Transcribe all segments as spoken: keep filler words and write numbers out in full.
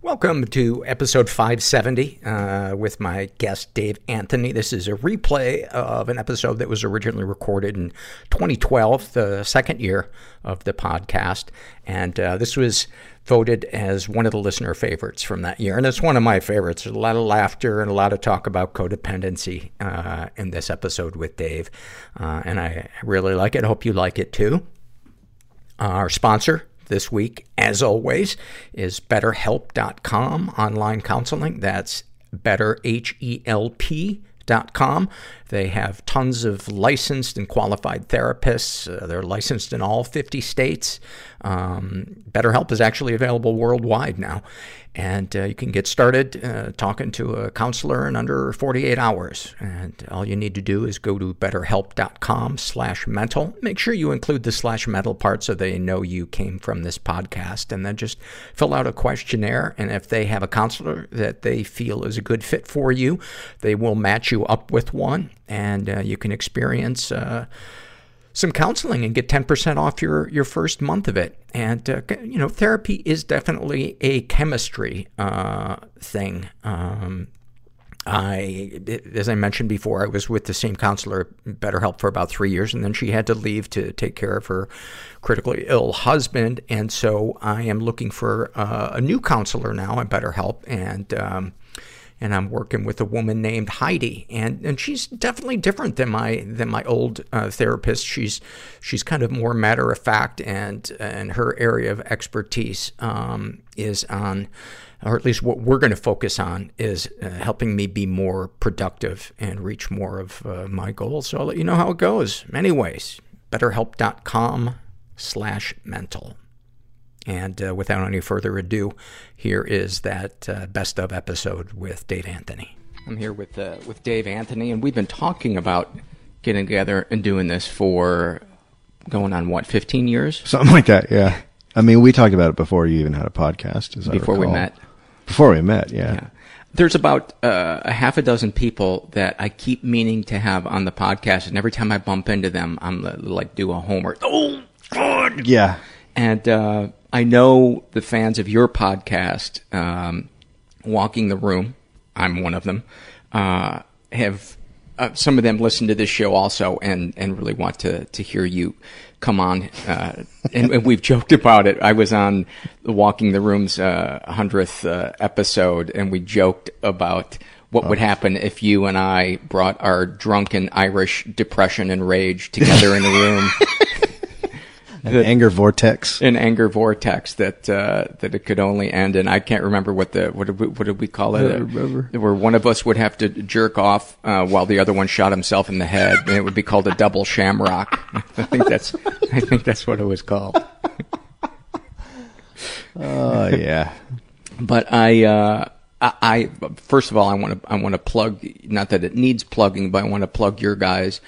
Welcome to episode five seventy uh, with my guest, Dave Anthony. This is a replay of an episode that was originally recorded in twenty twelve, the second year of the podcast. And uh, this was voted as one of the listener favorites from that year. And it's one of my favorites. There's a lot of laughter and a lot of talk about codependency uh, in this episode with Dave. Uh, and I really like it. Hope you like it too. Uh, our sponsor this week, as always, is better help dot com online counseling. That's better help dot com. They have tons of licensed and qualified therapists. Uh, they're licensed in all fifty states. Um, BetterHelp is actually available worldwide now. And uh, you can get started uh, talking to a counselor in under forty-eight hours. And all you need to do is go to better help dot com slash mental. Make sure you include the slash mental part so they know you came from this podcast. And then just fill out a questionnaire. And if they have a counselor that they feel is a good fit for you, they will match you up with one. And uh, you can experience uh, some counseling and get ten percent off your, your first month of it. And, uh, you know, therapy is definitely a chemistry uh, thing. Um, I, as I mentioned before, I was with the same counselor, BetterHelp, for about three years, and then she had to leave to take care of her critically ill husband. And so I am looking for uh, a new counselor now at BetterHelp, and um And I'm working with a woman named Heidi, and, and she's definitely different than my than my old uh, therapist. She's she's kind of more matter of fact, and and her area of expertise um, is on, or at least what we're going to focus on, is uh, helping me be more productive and reach more of uh, my goals. So I'll let you know how it goes. Anyways, better help dot com slash mental. And uh, without any further ado, here is that uh, best of episode with Dave Anthony. I'm here with uh, with Dave Anthony, and we've been talking about getting together and doing this for going on, what, fifteen years? Something like that, yeah. I mean, we talked about it before you even had a podcast, as I recall. Before we met. Before we met, yeah. yeah. There's about uh, a half a dozen people that I keep meaning to have on the podcast, and every time I bump into them, I'm like, do a Homer. Oh, God! Yeah. And uh, I know the fans of your podcast, um, Walking the Room, I'm one of them, uh, have uh, some of them listen to this show also and, and really want to, to hear you come on. Uh, and, and we've joked about it. I was on the Walking the Room's uh, hundredth uh, episode, and we joked about what would happen if you and I brought our drunken Irish depression and rage together in a room. An that, anger vortex. An anger vortex that uh, that it could only end in. I can't remember what the what did we, what did we call it? I remember. Where one of us would have to jerk off uh, while the other one shot himself in the head, and it would be called a double shamrock. I think that's I think that's what it was called. Oh uh, yeah. But I, uh, I I first of all I want to I want to plug, not that it needs plugging, but I want to plug your guys.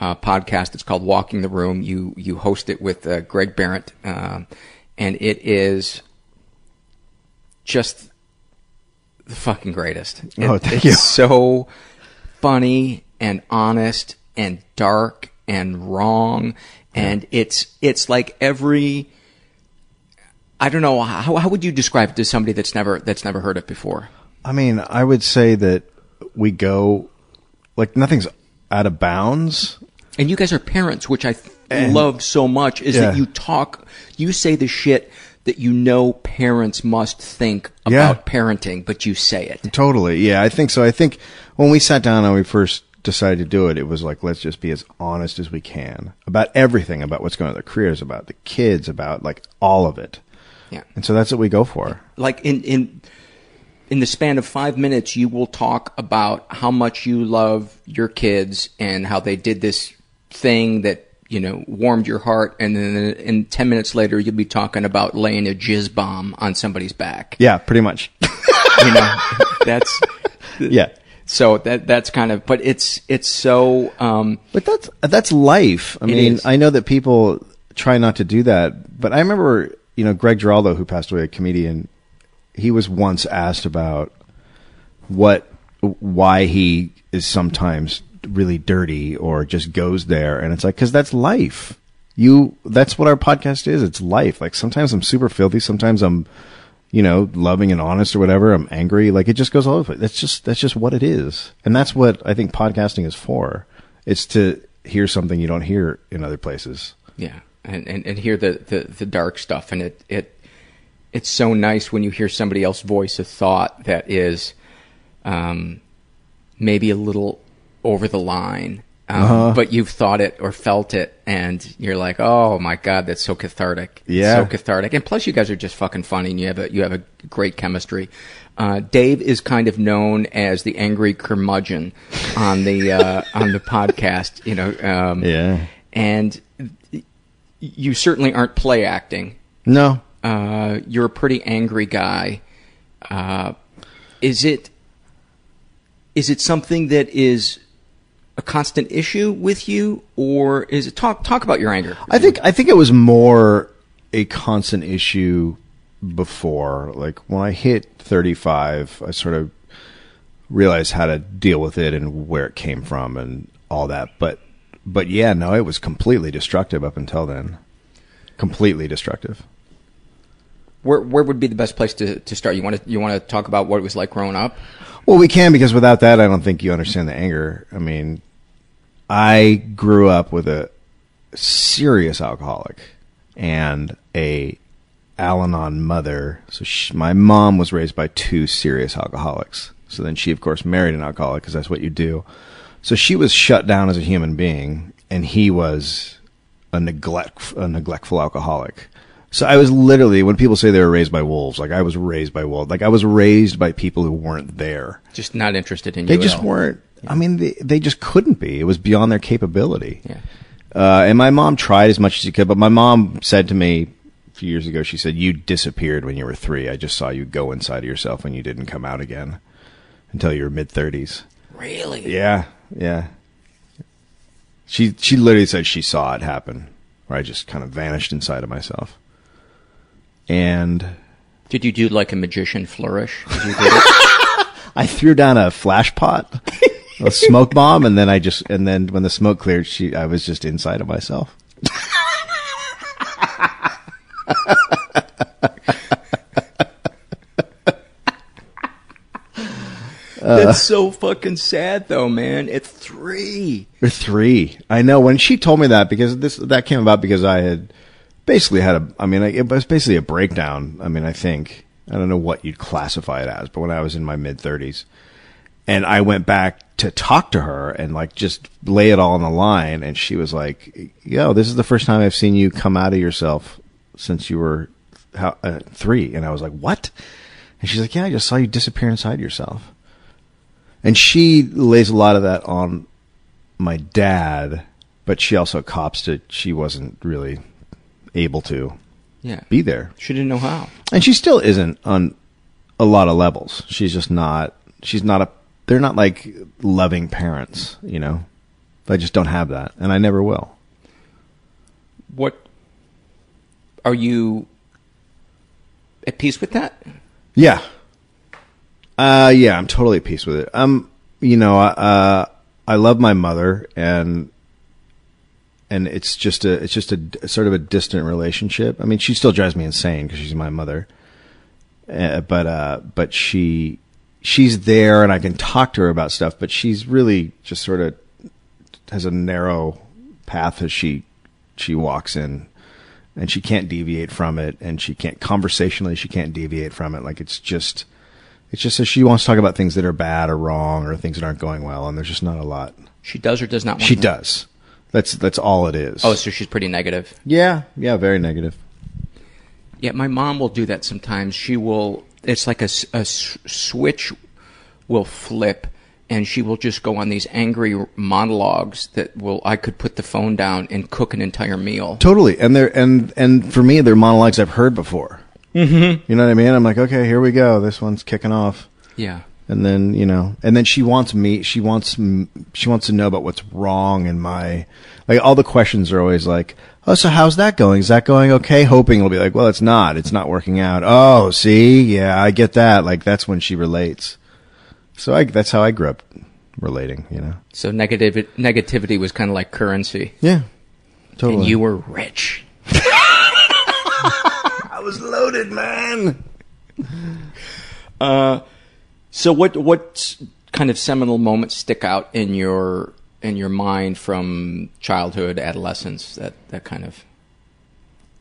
Uh, podcast. It's called Walking the Room. You you host it with uh, Greg Barrett, uh, and it is just the fucking greatest. It, oh, thank it's you. So funny and honest and dark and wrong, and it's it's like every. I don't know how how would you describe it to somebody that's never that's never heard it before? I mean, I would say that we go like nothing's out of bounds. And you guys are parents, which I th and, love so much, is yeah. that you talk, you say the shit that you know parents must think about yeah. parenting, but you say it. Totally. Yeah, I think so. I think when we sat down and we first decided to do it, it was like, let's just be as honest as we can about everything, about what's going on, their careers, about the kids, about like all of it. Yeah. And so that's what we go for. Like in, in, in the span of five minutes, you will talk about how much you love your kids and how they did this thing that, you know, warmed your heart, and then in ten minutes later, you'll be talking about laying a jizz bomb on somebody's back. Yeah, pretty much. You know, that's yeah. So that that's kind of, but it's it's so. Um, but that's that's life. I mean, is. I know that people try not to do that, but I remember, you know, Greg Giraldo, who passed away, a comedian. He was once asked about what, why he is sometimes really dirty or just goes there, and it's like, because that's life. You that's what our podcast is. It's life. Like sometimes I'm super filthy, sometimes I'm, you know, loving and honest or whatever, I'm angry, like it just goes all over the place. That's just that's just what it is. And that's what I think podcasting is for. It's to hear something you don't hear in other places. Yeah. And and, and hear the, the the dark stuff, and it it it's so nice when you hear somebody else voice a thought that is um maybe a little over the line, um, uh-huh. but you've thought it or felt it, and you're like, "Oh my god, that's so cathartic!" Yeah, so cathartic. And plus, you guys are just fucking funny, and you have a you have a great chemistry. Uh, Dave is kind of known as the angry curmudgeon on the uh, on the podcast, you know. Um, yeah, and you certainly aren't play acting. No, uh, you're a pretty angry guy. Uh, is it is it something that is a constant issue with you, or is it talk talk about your anger? I think I think it was more a constant issue before. Like when I hit thirty-five, I sort of realized how to deal with it and where it came from and all that. But but yeah, no, it was completely destructive up until then. Completely destructive. Where where would be the best place to to start? You want to you want to talk about what it was like growing up? Well, we can, because without that, I don't think you understand the anger. I mean, I grew up with a serious alcoholic and a Al-Anon mother. So she, my mom was raised by two serious alcoholics. So then she, of course, married an alcoholic, because that's what you do. So she was shut down as a human being, and he was a neglect, a neglectful alcoholic. So I was literally, when people say they were raised by wolves, like I was raised by wolves. Like I was raised by people who weren't there. Just not interested in you. They just weren't. Yeah. I mean, they, they just couldn't be. It was beyond their capability. Yeah. Uh, and my mom tried as much as she could, but my mom said to me a few years ago, she said, "You disappeared when you were three. I just saw you go inside of yourself when you didn't come out again until you were mid thirties. Really? Yeah. Yeah. She, she literally said she saw it happen, where I just kind of vanished inside of myself. And did you do like a magician flourish? Did you do it? I threw down a flash pot, a smoke bomb, and then I just and then when the smoke cleared, she I was just inside of myself. That's so fucking sad, though, man. At three, at three, I know. When she told me that, because this that came about because I had. Basically had a, I mean, it was basically a breakdown. I mean, I think, I don't know what you'd classify it as, but when I was in my mid thirties, and I went back to talk to her and like just lay it all on the line. And she was like, "Yo, this is the first time I've seen you come out of yourself since you were how, uh, three. And I was like, "What?" And she's like, "Yeah, I just saw you disappear inside yourself." And she lays a lot of that on my dad, but she also cops to, she wasn't really able to yeah. be there. She didn't know how. And she still isn't on a lot of levels. She's just not, she's not a, they're not like loving parents, you know? I just don't have that. And I never will. What, are you at peace with that? Yeah. Uh, yeah, I'm totally at peace with it. Um, you know, uh, I love my mother, and and it's just a, it's just a sort of a distant relationship. I mean, she still drives me insane because she's my mother, uh, but uh, but she she's there, and I can talk to her about stuff. But she's really just sort of has a narrow path as she she walks in. And she can't deviate from it, and she can't conversationally. She can't deviate from it. Like it's just, it's just that she wants to talk about things that are bad or wrong or things that aren't going well, and there's just not a lot. She does or does not. Want she to. Does. That's that's all it is. Oh, so she's pretty negative. Yeah, yeah, very negative. Yeah, my mom will do that sometimes. She will. It's like a, a switch will flip, and she will just go on these angry monologues that will, I could put the phone down and cook an entire meal. Totally. And they're, and, and for me, they're monologues I've heard before. Mm-hmm. You know what I mean? I'm like, okay, here we go. This one's kicking off. Yeah. And then, you know, and then she wants me, she wants, she wants to know about what's wrong in my, like all the questions are always like, oh, so how's that going? Is that going okay? Hoping it'll be like, well, it's not, it's not working out. Oh, see? Yeah, I get that. Like that's when she relates. So I, that's how I grew up relating, you know. So negative, negativity was kind of like currency. Yeah, totally. And you were rich. I was loaded, man. Uh, so what what kind of seminal moments stick out in your in your mind from childhood, adolescence, that that kind of?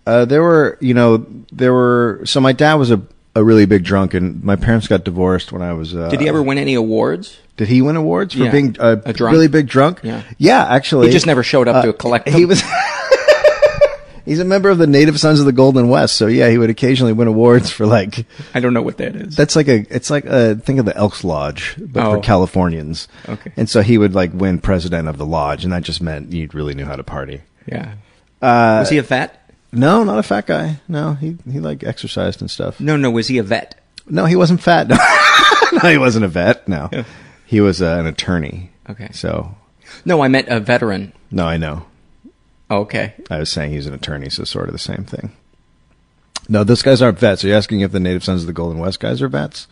Uh, there were, you know, there were. So my dad was a. a really big drunk, and my parents got divorced when I was... Uh, did he ever win any awards? Did he win awards for yeah. being a, a drunk? Really big drunk? Yeah, yeah, actually. He just never showed up uh, to a collective. He was... He's a member of the Native Sons of the Golden West, so yeah, he would occasionally win awards for like... I don't know what that is. That's like a... It's like a... Think of the Elks Lodge, but oh. for Californians. Okay. And so he would like win president of the lodge, and that just meant you really knew how to party. Yeah. Uh, was he a fat... No, not a fat guy. No, he, he like exercised and stuff. No, no, was he a vet? No, he wasn't fat. No, no he wasn't a vet. No, yeah. He was uh, an attorney. Okay. So. No, I meant a veteran. No, I know. Oh, okay. I was saying he's an attorney, so sort of the same thing. No, those guys aren't vets. Are you asking if the Native Sons of the Golden West guys are vets?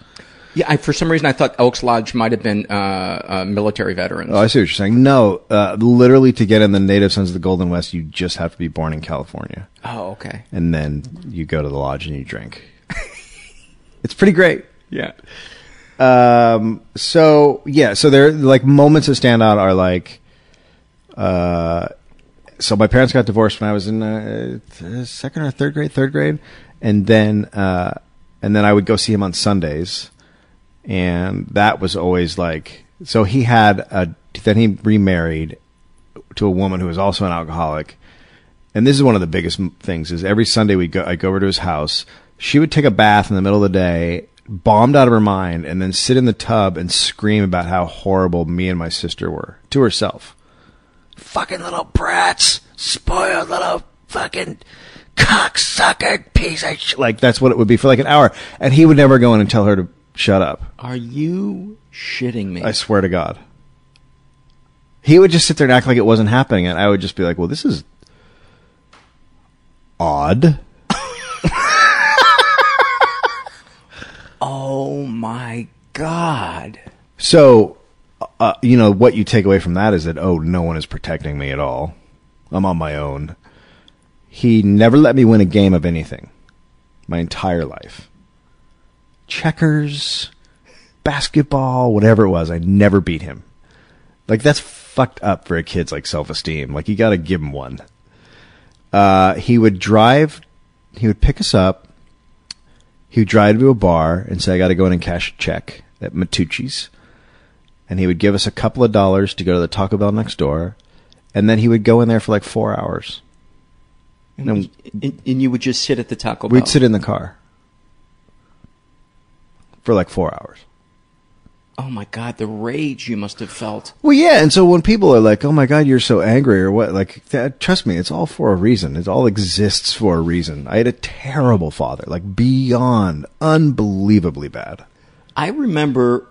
Yeah, I, for some reason I thought Elks Lodge might have been uh, uh, military veterans. Oh, I see what you're saying. No, uh, literally to get in the Native Sons of the Golden West, you just have to be born in California. Oh, okay. And then you go to the lodge and you drink. It's pretty great. Yeah. Um. So, yeah, so there like moments that stand out are like, uh, so my parents got divorced when I was in uh, second or third grade, third grade. And then, uh, and then I would go see him on Sundays. And that was always like, so he had a, then he remarried to a woman who was also an alcoholic. And this is one of the biggest things is every Sunday we'd go, I'd go over to his house. She would take a bath in the middle of the day, bombed out of her mind, and then sit in the tub and scream about how horrible me and my sister were to herself. Fucking little brats, spoiled little fucking cocksucker piece of shit. Like that's what it would be for like an hour. And he would never go in and tell her to shut up. Are you shitting me? I swear to God. He would just sit there and act like it wasn't happening, and I would just be like, well, this is odd. Oh, my God. So, uh, you know, what you take away from that is that, oh, no one is protecting me at all. I'm on my own. He never let me win a game of anything my entire life. Checkers, basketball, whatever it was, I never beat him. Like that's fucked up for a kid's like self-esteem. Like you got to give him one. Uh, he would drive. He would pick us up. He would drive to a bar and say, "I got to go in and cash a check at Matucci's," and he would give us a couple of dollars to go to the Taco Bell next door, and then he would go in there for like four hours. And and, and, and you would just sit at the Taco Bell. We'd sit in the car. For like four hours. Oh, my God. The rage you must have felt. Well, yeah. And so when people are like, oh, my God, you're so angry or what, like, that, trust me, it's all for a reason. It all exists for a reason. I had a terrible father, like beyond unbelievably bad. I remember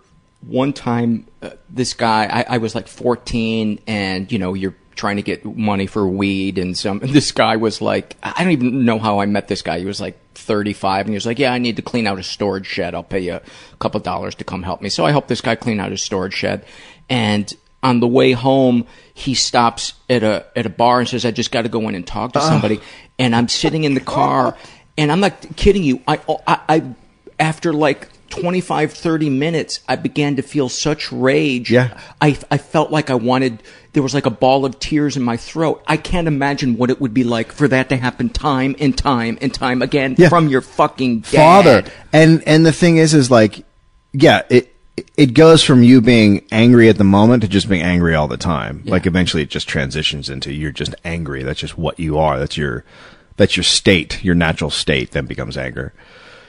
one time uh, this guy, I, I was like fourteen and, you know, you're trying to get money for weed, and some, and this guy was like, I don't even know how I met this guy. He was like thirty-five, and he was like, yeah, I need to clean out a storage shed. I'll pay you a couple of dollars to come help me. So I helped this guy clean out his storage shed, and on the way home, he stops at a at a bar and says, I just got to go in and talk to somebody. Oh. And I'm sitting in the car, and I'm not kidding you, I, I, I after like twenty-five, thirty minutes, I began to feel such rage. Yeah. I, I felt like I wanted, there was like a ball of tears in my throat. I can't imagine what it would be like for that to happen time and time and time again, yeah, from your fucking dad. Father. And, and the thing is, is like, yeah, it, it goes from you being angry at the moment to just being angry all the time. Yeah. Like eventually it just transitions into you're just angry. That's just what you are. That's your, that's your state, your natural state then becomes anger.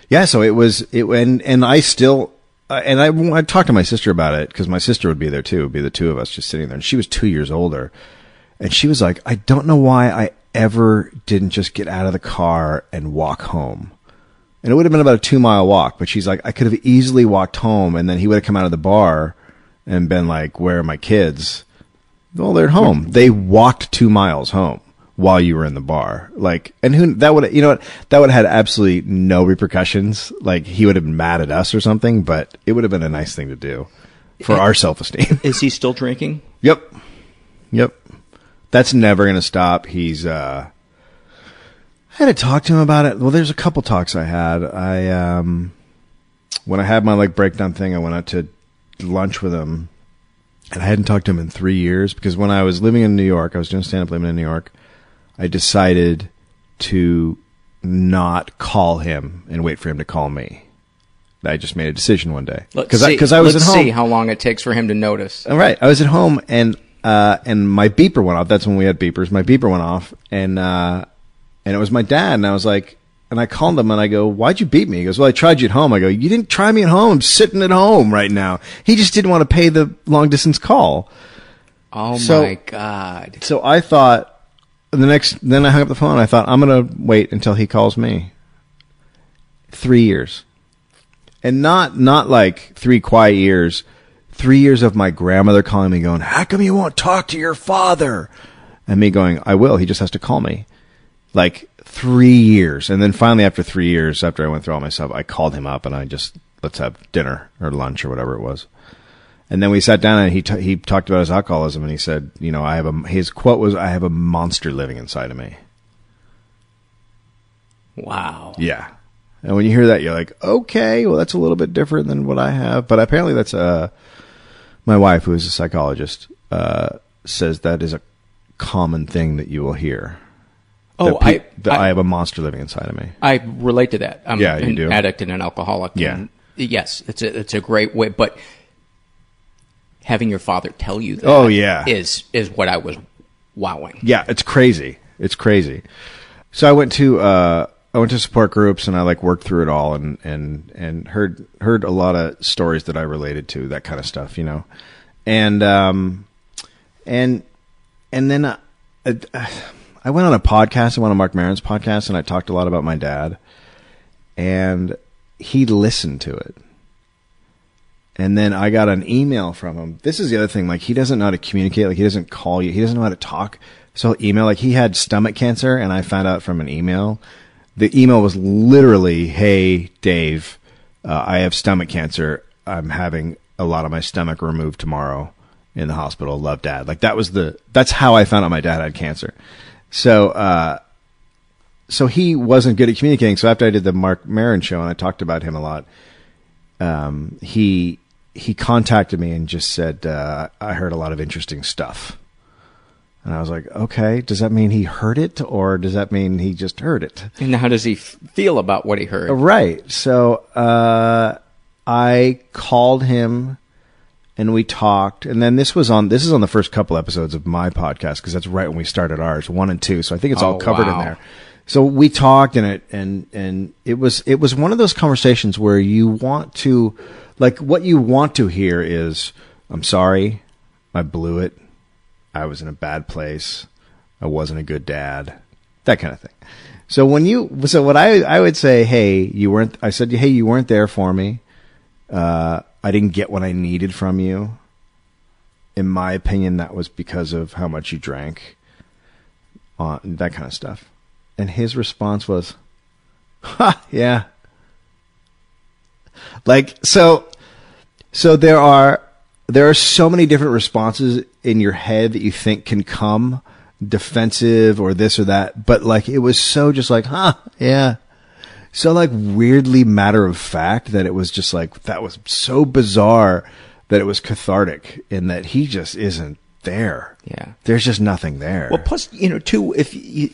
Yeah. So it was, it, and, and I still, uh, and I, I talked to my sister about it because my sister would be there too. It would be the two of us just sitting there, and she was two years older, and she was like, I don't know why I ever didn't just get out of the car and walk home. And it would have been about a two mile walk, but she's like, I could have easily walked home, and then he would have come out of the bar and been like, where are my kids? Well, they're at home. They walked two miles home while you were in the bar. Like, and who, that would, you know what, that would have had absolutely no repercussions. Like, he would have been mad at us or something, but it would have been a nice thing to do for our self-esteem. Is he still drinking? Yep. Yep. That's never going to stop. He's, uh, I had to talk to him about it. Well, there's a couple talks I had. I, um, when I had my like breakdown thing, I went out to lunch with him, and I hadn't talked to him in three years because when I was living in New York, I was doing stand-up living in New York, I decided to not call him and wait for him to call me. I just made a decision one day. Because I, I was Let's at home. Let's see how long it takes for him to notice. All right. I was at home, and, uh, and my beeper went off. That's when we had beepers. My beeper went off, and, uh, and it was my dad, and I was like, and I called him, and I go, why'd you beat me? He goes, well, I tried you at home. I go, you didn't try me at home. I'm sitting at home right now. He just didn't want to pay the long-distance call. Oh, so, my God. So I thought, the next, then I hung up the phone, and I thought, I'm going to wait until he calls me. Three years. And not, not like three quiet years, three years of my grandmother calling me going, how come you won't talk to your father? And me going, I will. He just has to call me. Like three years. And then finally, after three years, after I went through all my stuff, I called him up and I just, let's have dinner or lunch or whatever it was. And then we sat down, and he, t he talked about his alcoholism, and he said, you know, I have a, his quote was, I have a monster living inside of me. Wow. Yeah. And when you hear that, you're like, okay, well, that's a little bit different than what I have. But apparently that's, uh, my wife, who is a psychologist, uh, says that is a common thing that you will hear. Oh, the, I, the, I, I have a monster living inside of me. I relate to that. I'm yeah, you an do. addict and an alcoholic. Yeah. And yes, it's a, it's a great way. But having your father tell you that oh, yeah. is, is what I was wowing. Yeah, it's crazy. It's crazy. So I went to, uh, I went to support groups, and I like worked through it all, and, and, and heard, heard a lot of stories that I related to, that kind of stuff, you know? And, um, and, and then, uh, uh, I went on a podcast, I went on Marc Maron's podcast, and I talked a lot about my dad, and he listened to it. And then I got an email from him. This is the other thing. Like, he doesn't know how to communicate. Like, he doesn't call you. He doesn't know how to talk. So email, like, he had stomach cancer, and I found out from an email. The email was literally, hey, Dave, uh, I have stomach cancer. I'm having a lot of my stomach removed tomorrow in the hospital. Love, Dad. Like, that was the, that's how I found out my dad had cancer. So, uh, so he wasn't good at communicating. So after I did the Marc Maron show and I talked about him a lot, um, he, he contacted me and just said, uh, I heard a lot of interesting stuff. And I was like, okay, does that mean he heard it, or does that mean he just heard it? And how does he feel about what he heard? Right. So, uh, I called him, and we talked, and then this was on, this is on the first couple episodes of my podcast, because that's right when we started ours, one and two. So I think it's oh, all covered wow. in there. So we talked, and it, and, and it was, it was one of those conversations where you want to, like, what you want to hear is, I'm sorry, I blew it. I was in a bad place. I wasn't a good dad. That kind of thing. So when you, so what I, I would say, hey, you weren't, I said, hey, you weren't there for me. Uh, I didn't get what I needed from you. in my opinion, that was because of how much you drank, uh, that kind of stuff. And his response was, ha, yeah. Like, so, so there are, there are so many different responses in your head that you think can come, defensive or this or that, but like, it was so just like, huh, yeah. So like weirdly matter of fact that it was just like, that was so bizarre that it was cathartic in that he just isn't there. Yeah. There's just nothing there. Well, plus, you know, too, if you,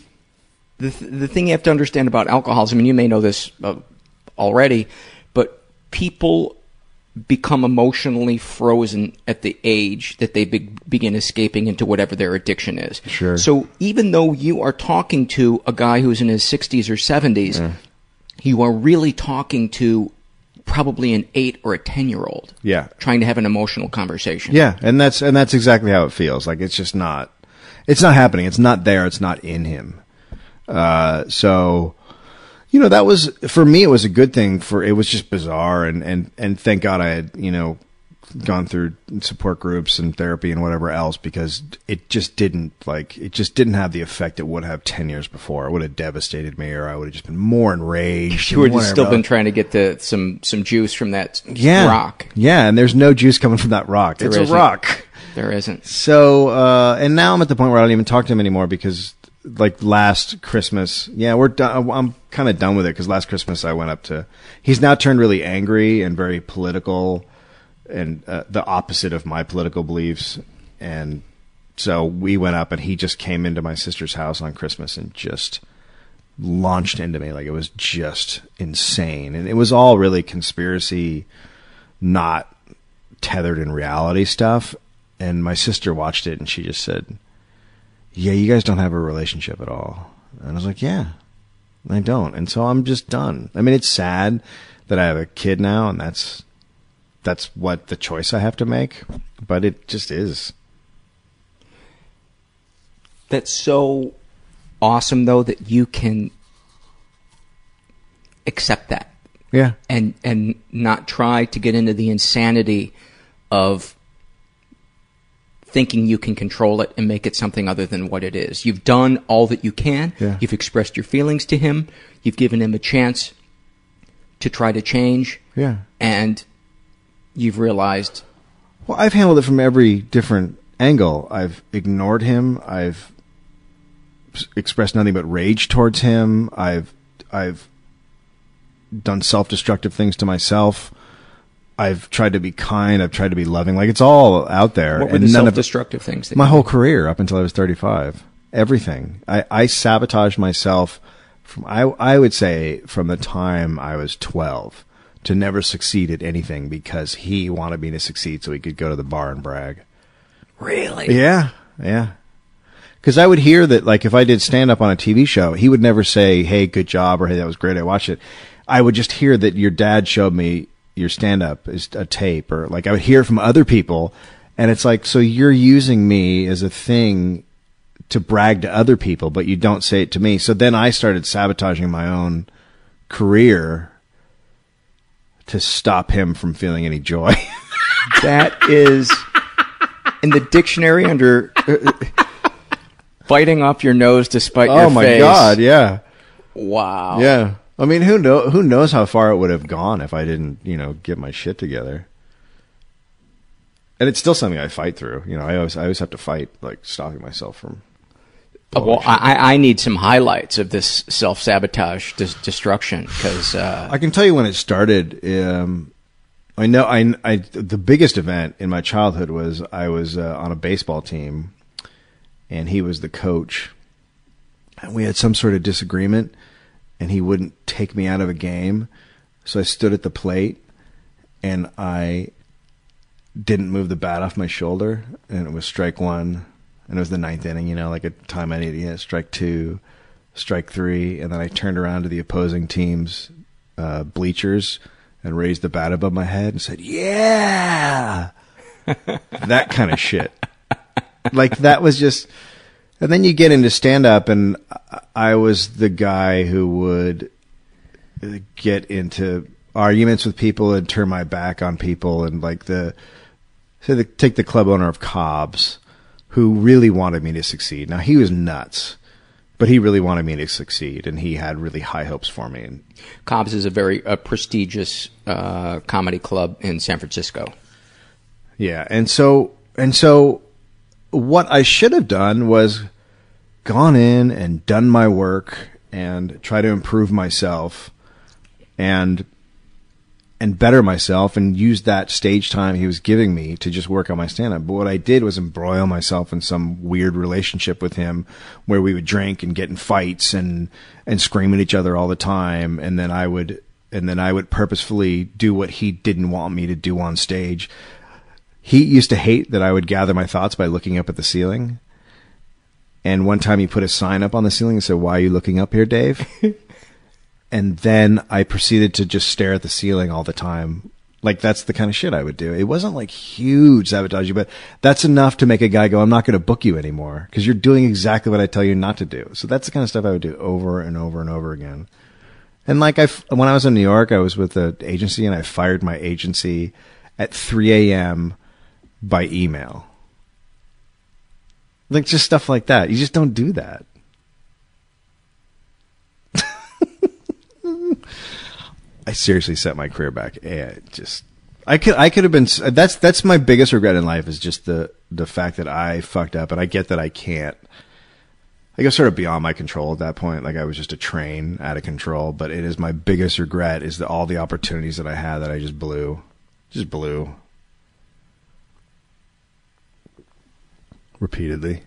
the, the thing you have to understand about alcoholism, and you may know this uh, already, but people become emotionally frozen at the age that they be- begin escaping into whatever their addiction is. Sure. So even though you are talking to a guy who's in his sixties or seventies, yeah. you are really talking to probably an eight or a ten-year-old. Yeah. Trying to have an emotional conversation. Yeah, and that's and that's exactly how it feels. Like it's just not, it's not happening. It's not there. It's not in him. Uh, so. You know, that was, for me, it was a good thing. For it was just bizarre, and, and, and thank God I had, you know, gone through support groups and therapy and whatever else, because it just didn't, like, it just didn't have the effect it would have ten years before. It would have devastated me, or I would have just been more enraged. You would have still been trying to get the, some, some juice from that yeah. rock. Yeah, and there's no juice coming from that rock. There it's isn't. a rock. There isn't. So, uh, and now I'm at the point where I don't even talk to him anymore because... Like last Christmas, yeah, we're done. I'm kind of done with it because last Christmas I went up to. He's now turned really angry and very political, and uh, the opposite of my political beliefs. And so we went up, and he just came into my sister's house on Christmas and just launched into me. Like it was just insane, and it was all really conspiracy, not tethered in reality stuff. And my sister watched it, and she just said, yeah, you guys don't have a relationship at all. And I was like, yeah, I don't. And so I'm just done. I mean, it's sad that I have a kid now, and that's that's what the choice I have to make, but it just is. That's so awesome, though, that you can accept that. Yeah. And, and not try to get into the insanity of... thinking you can control it and make it something other than what it is. You've done all that you can. Yeah. You've expressed your feelings to him. You've given him a chance to try to change. Yeah. And you've realized... Well, I've handled it from every different angle. I've ignored him. I've expressed nothing but rage towards him. I've I've done self-destructive things to myself. I've tried to be kind. I've tried to be loving. Like, it's all out there. What were the self-destructive things? My whole career up until I was thirty-five. Everything. I, I sabotaged myself from, I, I would say, from the time I was twelve to never succeed at anything because he wanted me to succeed so he could go to the bar and brag. Really? Yeah. Yeah. Because I would hear that, like, if I did stand-up on a T V show, he would never say, hey, good job, or hey, that was great, I watched it. I would just hear that your dad showed me your stand-up is a tape, or like I would hear from other people, and it's like, so you're using me as a thing to brag to other people, but you don't say it to me. So then I started sabotaging my own career to stop him from feeling any joy. That is in the dictionary under uh, biting off your nose despite oh your face. Oh my God. Yeah. Wow. Yeah. I mean, who know, who knows how far it would have gone if I didn't, you know, get my shit together. And it's still something I fight through. You know, I always I always have to fight, like, stopping myself from... Oh, well, I, I need some highlights of this self-sabotage dis- destruction, because... Uh... I can tell you when it started. Um, I know I, I the biggest event in my childhood was I was uh, on a baseball team, and he was the coach. And we had some sort of disagreement, and he wouldn't take me out of a game. So I stood at the plate, and I didn't move the bat off my shoulder, and it was strike one, and it was the ninth inning, you know, like a time I needed to hit, strike two, strike three, and then I turned around to the opposing team's uh, bleachers and raised the bat above my head and said, yeah! That kind of shit. Like, that was just... And then you get into stand-up, and I was the guy who would get into arguments with people and turn my back on people, and like the say the, take the club owner of Cobbs, who really wanted me to succeed. Now, he was nuts, but he really wanted me to succeed, and he had really high hopes for me. And Cobbs is a very a prestigious uh, comedy club in San Francisco. Yeah, and so and so, what I should have done was gone in and done my work and try to improve myself and and better myself and use that stage time he was giving me to just work on my stand-up. But what I did was embroil myself in some weird relationship with him where we would drink and get in fights and, and scream at each other all the time. And then I would, and then I would purposefully do what he didn't want me to do on stage. He used to hate that I would gather my thoughts by looking up at the ceiling. And one time he put a sign up on the ceiling and said, "Why are you looking up here, Dave?" And then I proceeded to just stare at the ceiling all the time. Like, that's the kind of shit I would do. It wasn't like huge sabotage, but that's enough to make a guy go, "I'm not going to book you anymore because you're doing exactly what I tell you not to do." So that's the kind of stuff I would do over and over and over again. And like, I, when I was in New York, I was with an agency and I fired my agency at three a.m. by email. Like, just stuff like that. You just don't do that. I seriously set my career back. Yeah, just I could I could have been. That's that's my biggest regret in life is just the the fact that I fucked up, and I get that I can't. I guess sort of beyond my control at that point. Like, I was just a train out of control. But it is my biggest regret is that all the opportunities that I had that I just blew, just blew repeatedly.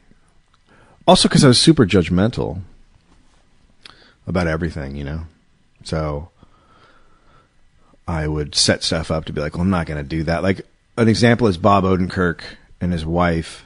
Also, because I was super judgmental about everything, you know, so. I would set stuff up to be like, well, I'm not going to do that. Like, an example is Bob Odenkirk and his wife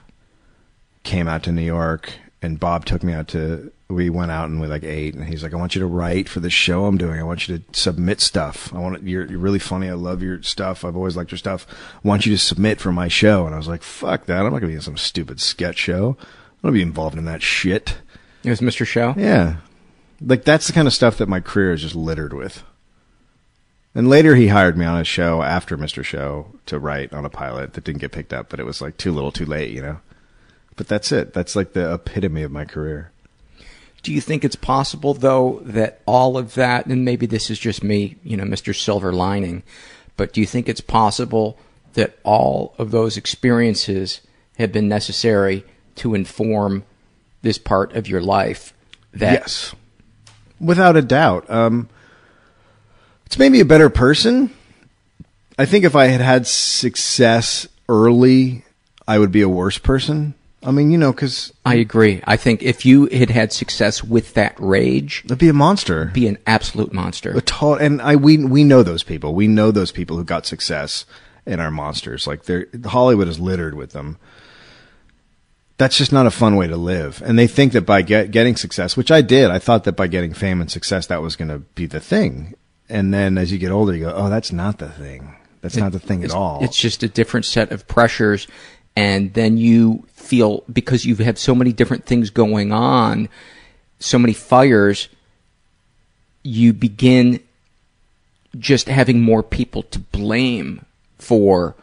came out to New York, and Bob took me out to, we went out and we like ate, and he's like, "I want you to write for the show I'm doing. I want you to submit stuff. I want it, you're, you're really funny. I love your stuff. I've always liked your stuff. I want you to submit for my show." And I was like, fuck that. I'm not going to be in some stupid sketch show. I don't want to be involved in that shit. It was Mister Show? Yeah. Like, that's the kind of stuff that my career is just littered with. And later he hired me on a show after Mister Show to write on a pilot that didn't get picked up, but it was like too little too late, you know? But that's it. That's like the epitome of my career. Do you think it's possible, though, that all of that, and maybe this is just me, you know, Mister Silver Lining, but do you think it's possible that all of those experiences have been necessary to inform this part of your life? That— Yes. Without a doubt. Um... It's made me a better person. I think if I had had success early, I would be a worse person. I mean, you know, because... I agree. I think if you had had success with that rage... I'd be a monster. Be an absolute monster. A tall, and I we we know those people. We know those people who got success and are monsters. Like, they're, Hollywood is littered with them. That's just not a fun way to live. And they think that by get, getting success, which I did, I thought that by getting fame and success, that was going to be the thing. And then as you get older, you go, oh, that's not the thing. That's it, not the thing at all. It's just a different set of pressures. And then you feel, because you have so many different things going on, so many fires, you begin just having more people to blame for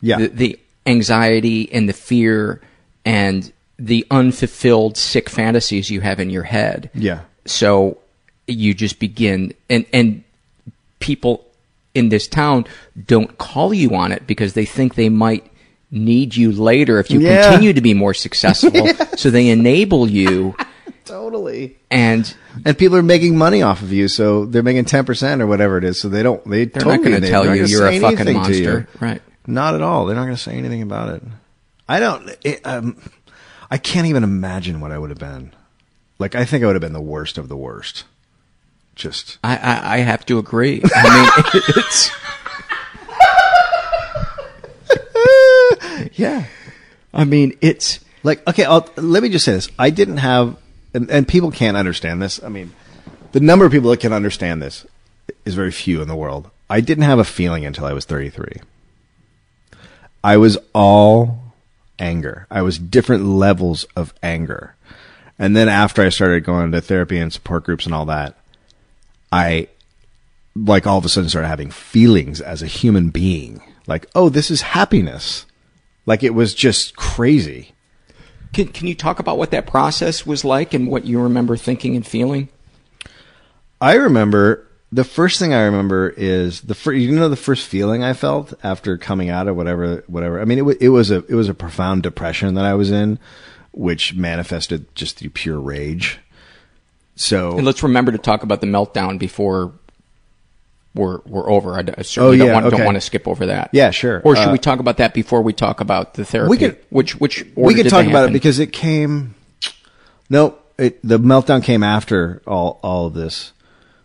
yeah. the, the anxiety and the fear and the unfulfilled sick fantasies you have in your head. Yeah. So you just begin, and, and, people in this town don't call you on it because they think they might need you later if you yeah. continue to be more successful. Yes. So they enable you. Totally. And and people are making money off of you, so they're making ten percent or whatever it is, so they don't, they they're totally, not going to tell you you're a fucking monster. Right. Not at all. They're not going to say anything about it. I don't, it, um, I can't even imagine what I would have been. Like, I think I would have been the worst of the worst. Just I, I, I have to agree. I mean, it's yeah. I mean, it's like, okay, I'll, let me just say this. I didn't have, and, and people can't understand this. I mean, the number of people that can understand this is very few in the world. I didn't have a feeling until I was thirty-three. I was all anger. I was different levels of anger. And then after I started going to therapy and support groups and all that, I, like, all of a sudden started having feelings as a human being. Like, oh, this is happiness. Like, it was just crazy. Can, can you talk about what that process was like and what you remember thinking and feeling? I remember, the first thing I remember is, the first, you know, the first feeling I felt after coming out of whatever, whatever. I mean, it, it was a, it was a profound depression that I was in, which manifested just through pure rage. So, and let's remember to talk about the meltdown before we're, we're over. I, I certainly oh, yeah, don't, want, okay. don't want to skip over that. Yeah, sure. Or should uh, we talk about that before we talk about the therapy? We could, which, which, order we could did talk about happen? It because it came, no, it, the meltdown came after all, all of this.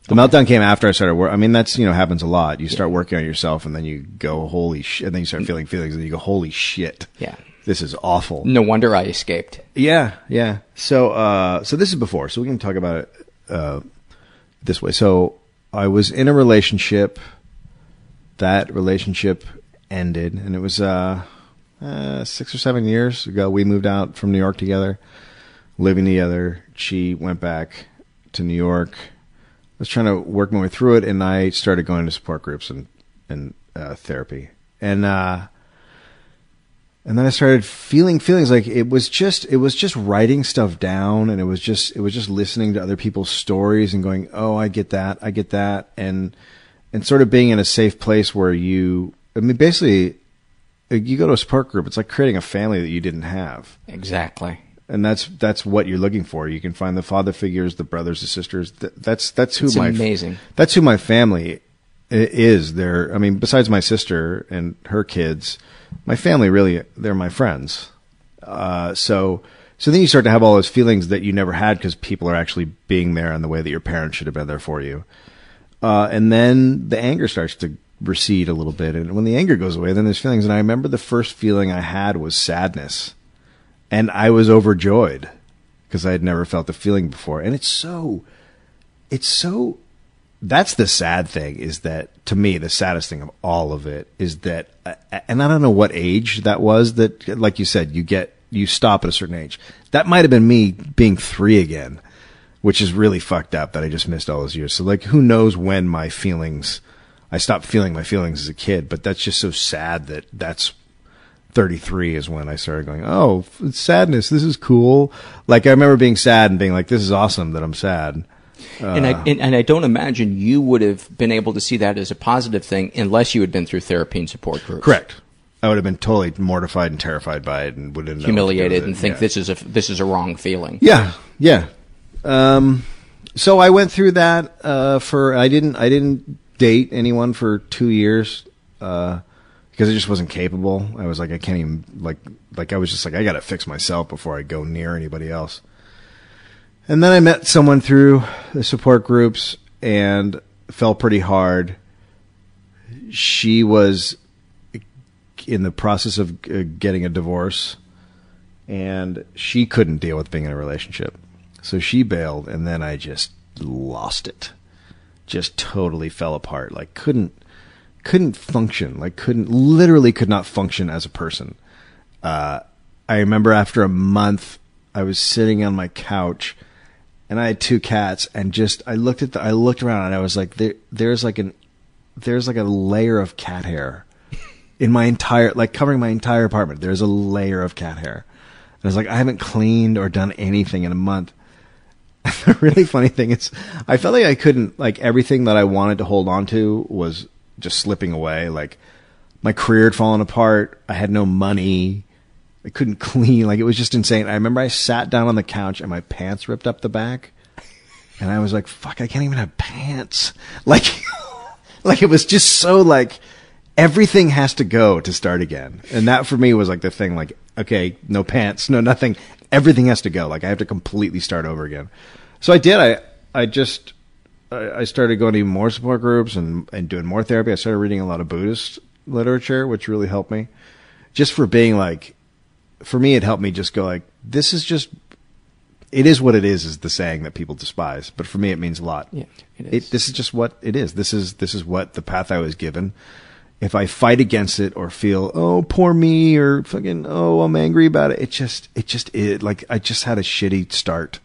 The okay. meltdown came after I started work. I mean, that's, you know, happens a lot. You start yeah. working on yourself and then you go, holy shit. And then you start feeling feelings and you go, holy shit. Yeah. This is awful. No wonder I escaped. Yeah. Yeah. So, uh, so this is before, so we can talk about it, uh, this way. So I was in a relationship. That relationship ended, and it was, uh, uh, six or seven years ago. We moved out from New York together, living together. She went back to New York. I was trying to work my way through it, and I started going to support groups and and uh, therapy, and uh, and then I started feeling feelings like it was just it was just writing stuff down, and it was just it was just listening to other people's stories and going, oh, I get that, I get that, and and sort of being in a safe place where you, I mean, basically, you go to a support group, it's like creating a family that you didn't have. Exactly. And that's that's what you're looking for. You can find the father figures, the brothers, the sisters. That, that's that's who it's my amazing. That's who my family is. They're, I mean, besides my sister and her kids, my family really, they're my friends. Uh, so so then you start to have all those feelings that you never had because people are actually being there in the way that your parents should have been there for you. Uh, and then the anger starts to recede a little bit, and when the anger goes away, then there's feelings. And I remember the first feeling I had was sadness. And I was overjoyed because I had never felt the feeling before. And it's so, it's so, that's the sad thing is that, to me, the saddest thing of all of it is that, and I don't know what age that was that, like you said, you get, you stop at a certain age. That might've been me being three again, which is really fucked up that I just missed all those years. So like, who knows when my feelings, I stopped feeling my feelings as a kid, but that's just so sad that that's, thirty-three is when I started going, oh, it's sadness. This is cool. Like, I remember being sad and being like, this is awesome that I'm sad. Uh, and, I, and, and I don't imagine you would have been able to see that as a positive thing unless you had been through therapy and support groups. Correct. I would have been totally mortified and terrified by it and would have humiliated and think yeah. this is a this is a wrong feeling. Yeah, yeah. Um, so I went through that uh, for I didn't I didn't date anyone for two years. Uh, Because I just wasn't capable. I was like, I can't even, like, like I was just like, I got to fix myself before I go near anybody else. And then I met someone through the support groups and fell pretty hard. She was in the process of getting a divorce, and she couldn't deal with being in a relationship. So she bailed, and then I just lost it. Just totally fell apart. Like, couldn't. Couldn't function, like couldn't, literally could not function as a person. Uh, I remember after a month, I was sitting on my couch, and I had two cats, and just I looked at the, I looked around, and I was like, there, there's like an, there's like a layer of cat hair in my entire, like covering my entire apartment. There's a layer of cat hair, and I was like, I haven't cleaned or done anything in a month. The really funny thing is, I felt like I couldn't, like everything that I wanted to hold on to was just slipping away. Like my career had fallen apart. I had no money. I couldn't clean. Like it was just insane. I remember I sat down on the couch and my pants ripped up the back, and I was like, fuck, I can't even have pants. Like, like it was just so like everything has to go to start again. And that for me was like the thing, like, okay, no pants, no nothing. Everything has to go. Like I have to completely start over again. So I did. I, I just, I started going to even more support groups and, and doing more therapy. I started reading a lot of Buddhist literature, which really helped me. Just for being like, for me, it helped me just go like, this is just, it is what it is, is the saying that people despise. But for me, it means a lot. Yeah, it is. It, this is just what it is. This is, this is what the path I was given. If I fight against it or feel, oh, poor me, or fucking, oh, I'm angry about it. It just, it just, it like, I just had a shitty start.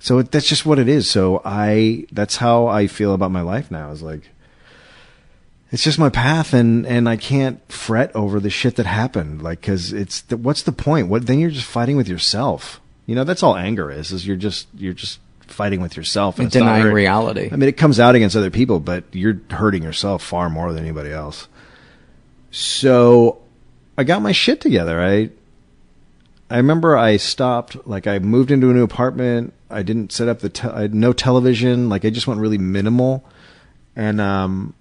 So it, that's just what it is. So I, that's how I feel about my life now, is like, it's just my path, and and I can't fret over the shit that happened, like, because it's the, what's the point? What then? You're just fighting with yourself. You know, that's all anger is. Is you're just you're just fighting with yourself and denying reality. I mean, it comes out against other people, but you're hurting yourself far more than anybody else. So I got my shit together. I I remember I stopped, like, I moved into a new apartment. I didn't set up the, te- I had no television. Like, I just went really minimal. And, um,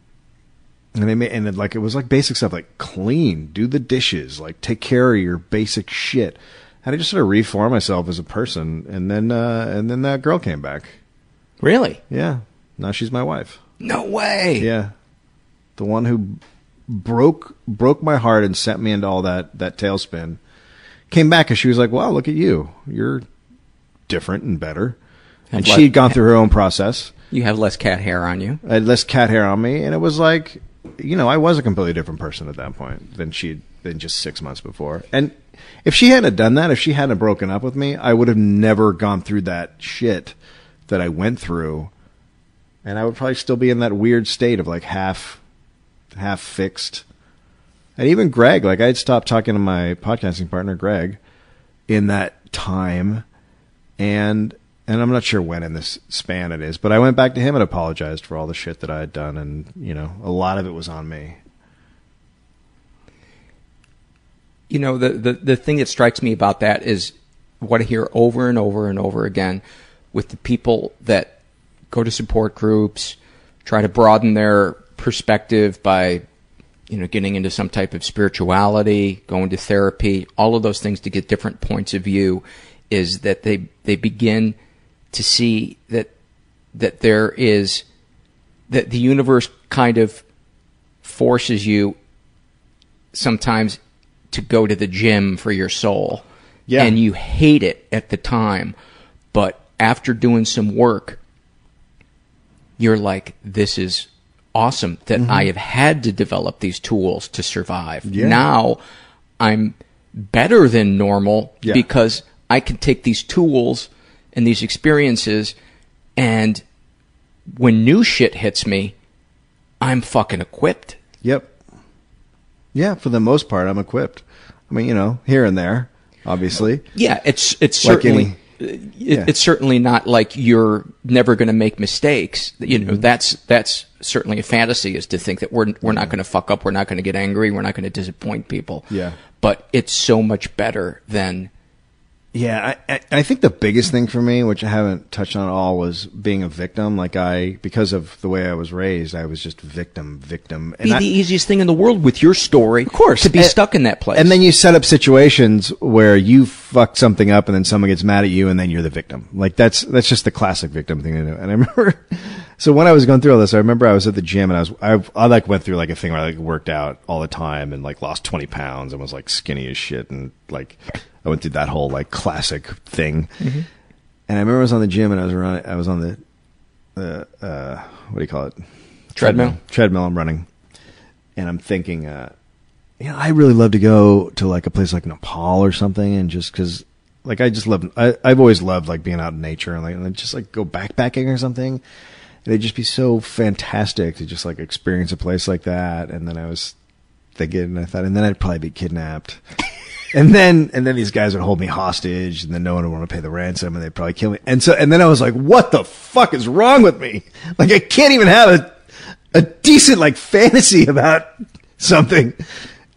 and they made, and it, like, it was like basic stuff, like clean, do the dishes, like take care of your basic shit. And I just sort of reform myself as a person. And then, uh, and then that girl came back. Really? Yeah. Now she's my wife. No way. Yeah. The one who broke, broke my heart and sent me into all that, that tailspin. Came back and she was like, wow, look at you. You're different and better. And she had gone through her own process. You have less cat hair on you. I had less cat hair on me. And it was like, you know, I was a completely different person at that point than she had been just six months before. And if she hadn't done that, if she hadn't broken up with me, I would have never gone through that shit that I went through. And I would probably still be in that weird state of like half, half fixed. And even Greg, like, I had stopped talking to my podcasting partner, Greg, in that time. And and I'm not sure when in this span it is, but I went back to him and apologized for all the shit that I had done. And, you know, a lot of it was on me. You know, the, the, the thing that strikes me about that is what I hear over and over and over again with the people that go to support groups, try to broaden their perspective by, you know, getting into some type of spirituality, going to therapy, all of those things to get different points of view, is that they, they begin to see that, that there is, that the universe kind of forces you sometimes to go to the gym for your soul. Yeah. And you hate it at the time, but after doing some work, you're like, this is awesome that mm-hmm. I have had to develop these tools to survive. Yeah. Now I'm better than normal yeah. because I can take these tools and these experiences, and when new shit hits me, I'm fucking equipped. Yep. Yeah, for the most part, I'm equipped. I mean, you know, here and there, obviously. Yeah, it's it's like certainly... Any- It, yeah. It's certainly not like you're never going to make mistakes. You know, mm-hmm. that's that's certainly a fantasy, is to think that we're we're not going to fuck up, we're not going to get angry, we're not going to disappoint people. Yeah. But it's so much better than. Yeah, I, I I think the biggest thing for me, which I haven't touched on at all, was being a victim. Like I, because of the way I was raised, I was just victim, victim. And be I, the easiest thing in the world with your story, of course, to be and, stuck in that place. And then you set up situations where you fuck something up, and then someone gets mad at you, and then you're the victim. Like that's that's just the classic victim thing to do. And I remember, so when I was going through all this, I remember I was at the gym, and I was I, I like went through like a thing where I like worked out all the time and like lost twenty pounds and was like skinny as shit and like. I went through that whole like classic thing, mm-hmm. and I remember I was on the gym and I was running. I was on the, uh, uh, what do you call it? Treadmill. Treadmill. I'm running, and I'm thinking, uh, you know, I really love to go to like a place like Nepal or something, and just because, like, I just love. I, I've always loved like being out in nature and like and just like go backpacking or something. It'd just be so fantastic to just like experience a place like that. And then I was thinking, and I thought, and then I'd probably be kidnapped. And then, and then these guys would hold me hostage, and then no one would want to pay the ransom, and they'd probably kill me. And so, and then I was like, what the fuck is wrong with me? Like, I can't even have a, a decent, like, fantasy about something.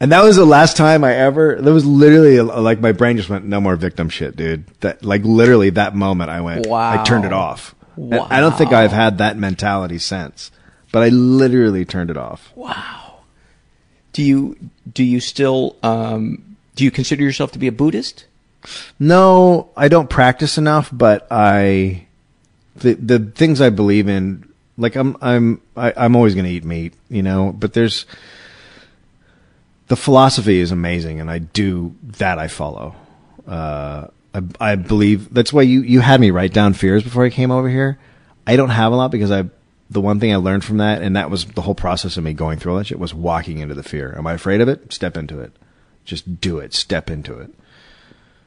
And that was the last time I ever, that was literally like my brain just went, no more victim shit, dude. That, like, literally that moment I went, wow. I turned it off. Wow. I don't think I've had that mentality since, but I literally turned it off. Wow. Do you, do you still, um, do you consider yourself to be a Buddhist? No, I don't practice enough, but I, the the things I believe in, like I'm I'm I, I'm always going to eat meat, you know. But there's the philosophy is amazing, and I do that. I follow. Uh, I I believe that's why you you had me write down fears before I came over here. I don't have a lot because I. The one thing I learned from that, and that was the whole process of me going through all that shit, was walking into the fear. Am I afraid of it? Step into it. Just do it. Step into it.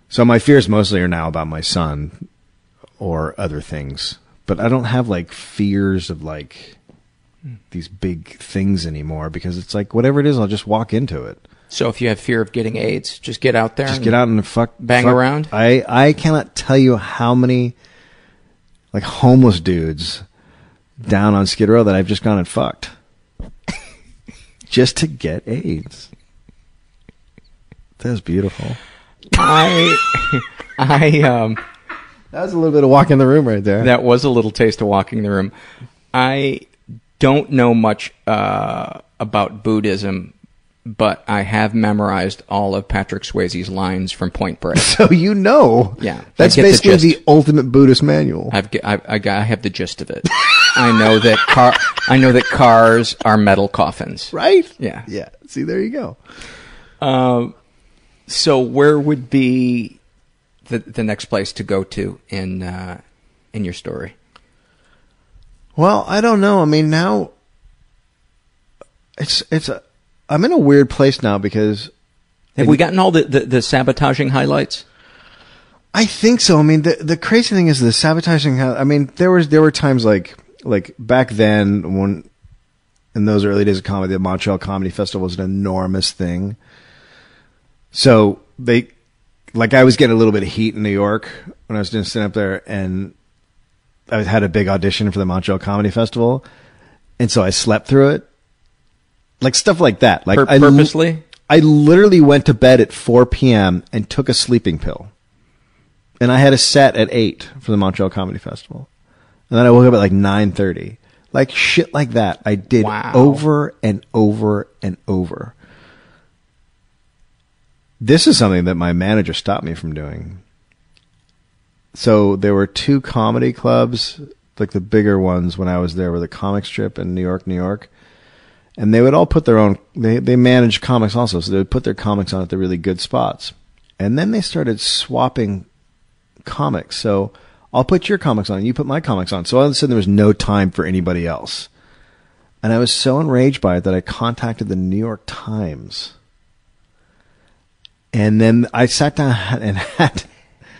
So my fears mostly are now about my son or other things, but I don't have like fears of like these big things anymore, because it's like, whatever it is, I'll just walk into it. So if you have fear of getting AIDS, just get out there. Just get out and fuck. Bang fuck. around. I, I cannot tell you how many like homeless dudes down on Skid Row that I've just gone and fucked. Just to get AIDS. That was beautiful. I, I, um, that was a little bit of Walking the Room right there. That was a little taste of Walking the Room. I don't know much uh, about Buddhism, but I have memorized all of Patrick Swayze's lines from Point Break. So you know. Yeah. That's basically the, the ultimate Buddhist manual. I've, I, I, I have the gist of it. I know that car, I know that cars are metal coffins. Right? Yeah. Yeah. See, there you go. Um, so where would be the the next place to go to in uh, in your story? Well, I don't know. I mean, now it's it's a, I'm in a weird place now because have I, we gotten all the, the, the sabotaging highlights? I think so. I mean, the the crazy thing is the sabotaging. I mean, there was there were times like like back then when in those early days of comedy, the Montreal Comedy Festival was an enormous thing. So they, like, I was getting a little bit of heat in New York when I was doing stand up there, and I had a big audition for the Montreal Comedy Festival, and so I slept through it, like stuff like that. Like Pur- purposely, I, I literally went to bed at four p.m. and took a sleeping pill, and I had a set at eight for the Montreal Comedy Festival, and then I woke up at like nine thirty. Like shit, like that. I did wow. over and over and over. This is something that my manager stopped me from doing. So there were two comedy clubs, like the bigger ones when I was there, were the Comic Strip in New York, New York. And they would all put their own, they, they managed comics also, so they would put their comics on at the really good spots. And then they started swapping comics. So I'll put your comics on, and you put my comics on. So all of a sudden there was no time for anybody else. And I was so enraged by it that I contacted the New York Times. And then I sat down and had...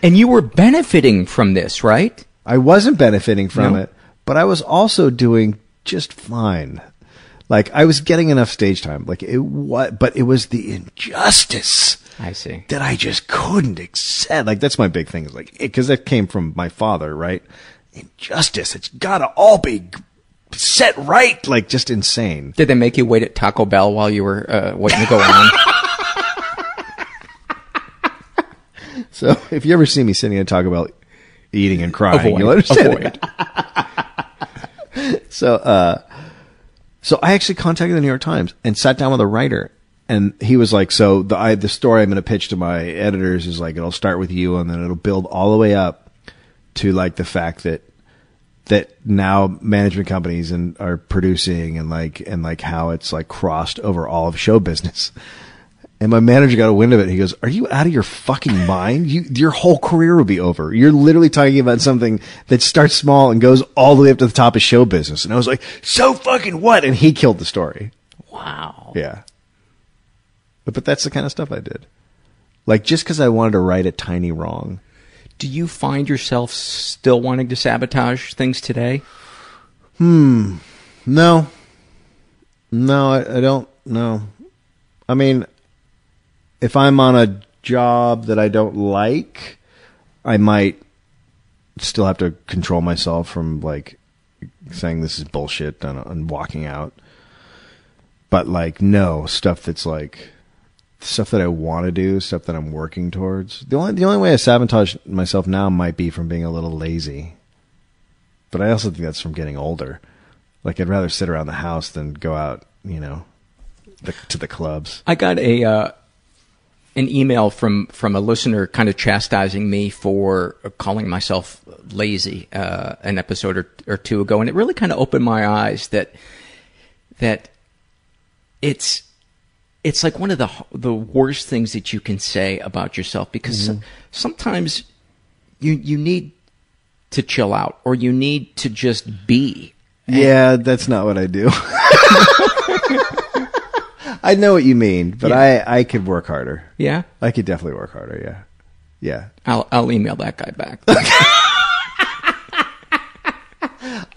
And you were benefiting from this, right? I wasn't benefiting from no. it, but I was also doing just fine. Like, I was getting enough stage time. Like, it what? But it was the injustice... I see. That I just couldn't accept. Like, that's my big thing. Is like, because that came from my father, right? Injustice. It's got to all be set right. Like, just insane. Did they make you wait at Taco Bell while you were uh, waiting to go on? So, if you ever see me sitting at Taco Bell eating and crying, avoid, you'll understand. Avoid. so, uh, so I actually contacted the New York Times and sat down with a writer, and he was like, "So the I, the story I'm going to pitch to my editors is like it'll start with you, and then it'll build all the way up to like the fact that that now management companies and are producing and like and like how it's like crossed over all of show business." And my manager got a wind of it. And he goes, "Are you out of your fucking mind? You, your whole career will be over. You're literally talking about something that starts small and goes all the way up to the top of show business." And I was like, "So fucking what?" And he killed the story. Wow. Yeah. But, but that's the kind of stuff I did. Like, just because I wanted to right a tiny wrong. Do you find yourself still wanting to sabotage things today? Hmm. No. No, I, I don't. No. I mean... If I'm on a job that I don't like, I might still have to control myself from like saying this is bullshit and, and walking out. But like, no, stuff that's like stuff that I want to do, stuff that I'm working towards. The only the only way I sabotage myself now might be from being a little lazy. But I also think that's from getting older. Like, I'd rather sit around the house than go out, you know, the, to the clubs. I got a. Uh... an email from, from a listener kind of chastising me for calling myself lazy uh, an episode or, or two ago. And it really kind of opened my eyes that that it's it's like one of the the worst things that you can say about yourself, because mm-hmm. sometimes you you need to chill out or you need to just be. Yeah, that's not what I do. I know what you mean, but yeah. I, I could work harder. Yeah? I could definitely work harder, yeah. Yeah. I'll I'll email that guy back.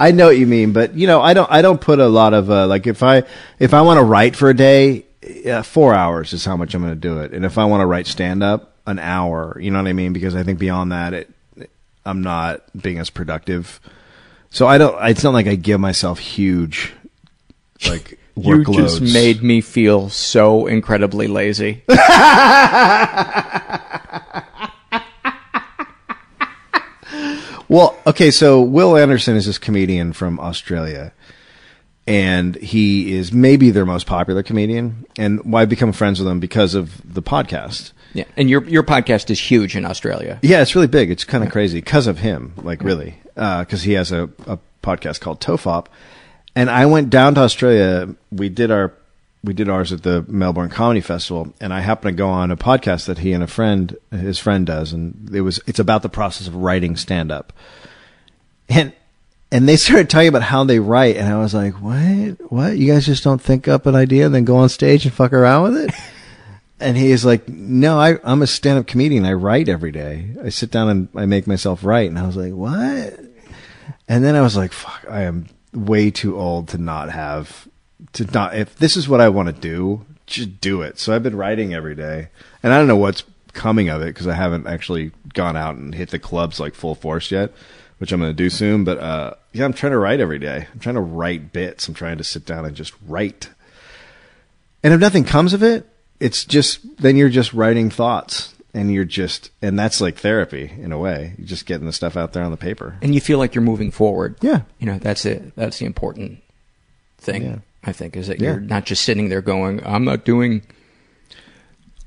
I know what you mean, but you know, I don't. I don't put a lot of uh, like if I if I want to write for a day, uh, four hours is how much I'm going to do it, and if I want to write stand up, an hour. You know what I mean? Because I think beyond that, it, it I'm not being as productive. So I don't. It's not like I give myself huge like. You workloads. Just made me feel so incredibly lazy. Well, okay, so Will Anderson is this comedian from Australia, and he is maybe their most popular comedian, and I've become friends with him because of the podcast. Yeah, and your your podcast is huge in Australia. Yeah, it's really big. It's kind of crazy because of him, like really, because uh, he has a, a podcast called Tofop. And I went down to Australia. We did our we did ours at the Melbourne Comedy Festival, and I happened to go on a podcast that he and a friend, his friend, does, and it was it's about the process of writing stand up. And and they started talking about how they write, and I was like, "What? What? You guys just don't think up an idea and then go on stage and fuck around with it?" And he is like, "No, I, I'm a stand up comedian. I write every day. I sit down and I make myself write." And I was like, "What?" And then I was like, "Fuck, I am." Way too old to not have to not if this is what I want to do, just do it. So I've been writing every day, and I don't know what's coming of it because I haven't actually gone out and hit the clubs like full force yet, which I'm going to do soon. But uh yeah, I'm trying to write every day. I'm trying to write bits. I'm trying to sit down and just write. And if nothing comes of it, it's just then you're just writing thoughts. And you're just, and that's like therapy in a way. You're just getting the stuff out there on the paper. And you feel like you're moving forward. Yeah. You know, that's it. That's the important thing, yeah. I think, is that yeah. you're not just sitting there going, I'm not doing.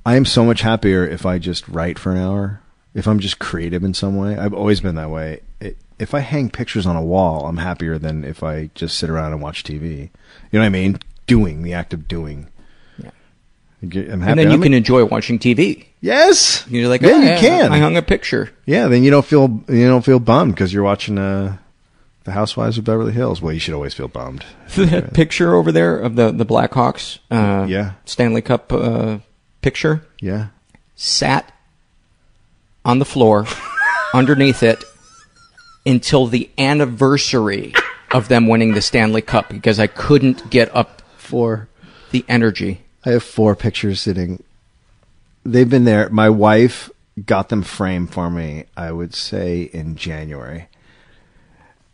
I am so much happier if I just write for an hour, if I'm just creative in some way. I've always been that way. It, if I hang pictures on a wall, I'm happier than if I just sit around and watch T V. You know what I mean? Doing, the act of doing. I'm happy. And then you I'm can a- enjoy watching T V. Yes, you're like, oh, yeah, yeah, you can. I hung a picture. Yeah, then you don't feel you don't feel bummed because you're watching uh, the Housewives of Beverly Hills. Well, you should always feel bummed. That picture over there of the the Blackhawks, uh, yeah, Stanley Cup uh, picture, yeah, sat on the floor underneath it until the anniversary of them winning the Stanley Cup because I couldn't get up for the energy. I have four pictures sitting. They've been there. My wife got them framed for me, I would say, in January.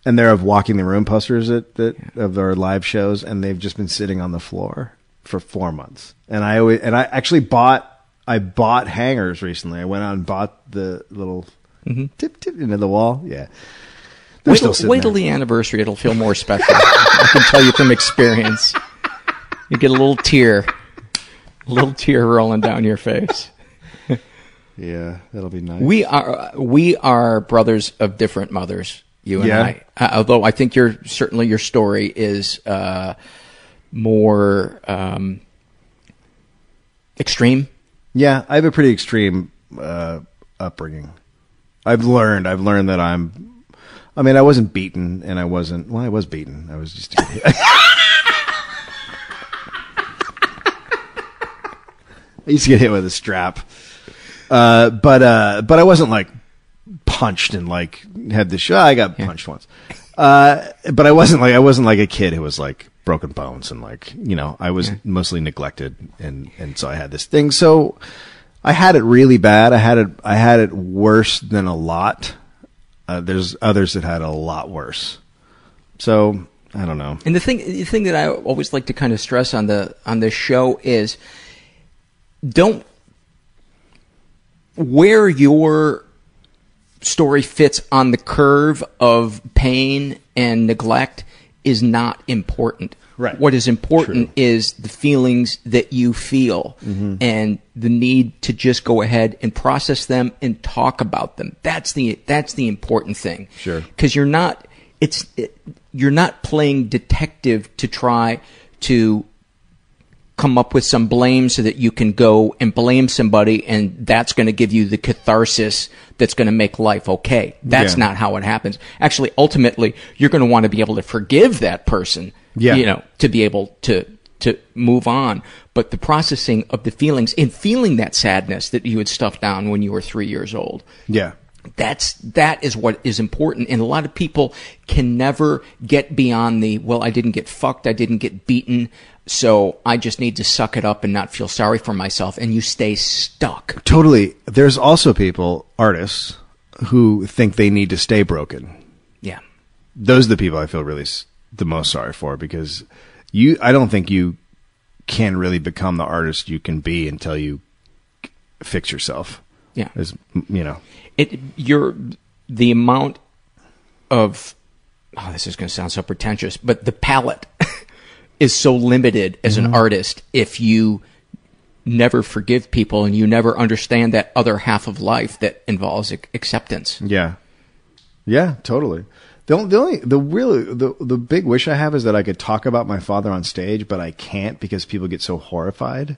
And they're of Walking the Room posters that, that yeah. of our live shows, and they've just been sitting on the floor for four months. And I always and I actually bought I bought hangers recently. I went out and bought the little mm-hmm. tip tip into the wall. Yeah. They're wait till, wait till the anniversary, it'll feel more special. I can tell you from experience. You get a little tear. Little tear rolling down your face. Yeah, that'll be nice. We are we are brothers of different mothers, you and yeah. I. Uh, although I think your certainly your story is uh, more um, extreme. Yeah, I have a pretty extreme uh, upbringing. I've learned. I've learned that I'm. I mean, I wasn't beaten, and I wasn't. Well, I was beaten. I was just. I used to get hit with a strap, uh, but uh, but I wasn't like punched and like had the shot. I got yeah. punched once, uh, but I wasn't like I wasn't like a kid who was like broken bones and like you know I was yeah. mostly neglected and, and so I had this thing. So I had it really bad. I had it I had it worse than a lot. Uh, there's others that had a lot worse. So I don't know. And the thing the thing that I always like to kind of stress on the on this show is. Don't where your story fits on the curve of pain and neglect is not important. Right. What is important True. Is the feelings that you feel mm-hmm. and the need to just go ahead and process them and talk about them. That's the that's the important thing. Sure. Because you're not it's it, you're not playing detective to try to. Come up with some blame so that you can go and blame somebody and that's going to give you the catharsis that's going to make life okay. That's yeah. not how it happens. Actually, ultimately, you're going to want to be able to forgive that person, yeah. you know, to be able to, to move on. But the processing of the feelings and feeling that sadness that you had stuffed down when you were three years old. Yeah. That's, that is what is important. And a lot of people can never get beyond the, well, I didn't get fucked, I didn't get beaten, so I just need to suck it up and not feel sorry for myself. And you stay stuck. Totally. There's also people, artists, who think they need to stay broken. Yeah. Those are the people I feel really the most sorry for, because you, I don't think you can really become the artist you can be until you fix yourself. Yeah. As, you know, it, you're the amount of, oh, this is going to sound so pretentious, but the palette is so limited as mm-hmm. an artist if you never forgive people and you never understand that other half of life that involves acceptance. Yeah. Yeah, totally. The only, the only, the really, the, the big wish I have is that I could talk about my father on stage, but I can't because people get so horrified.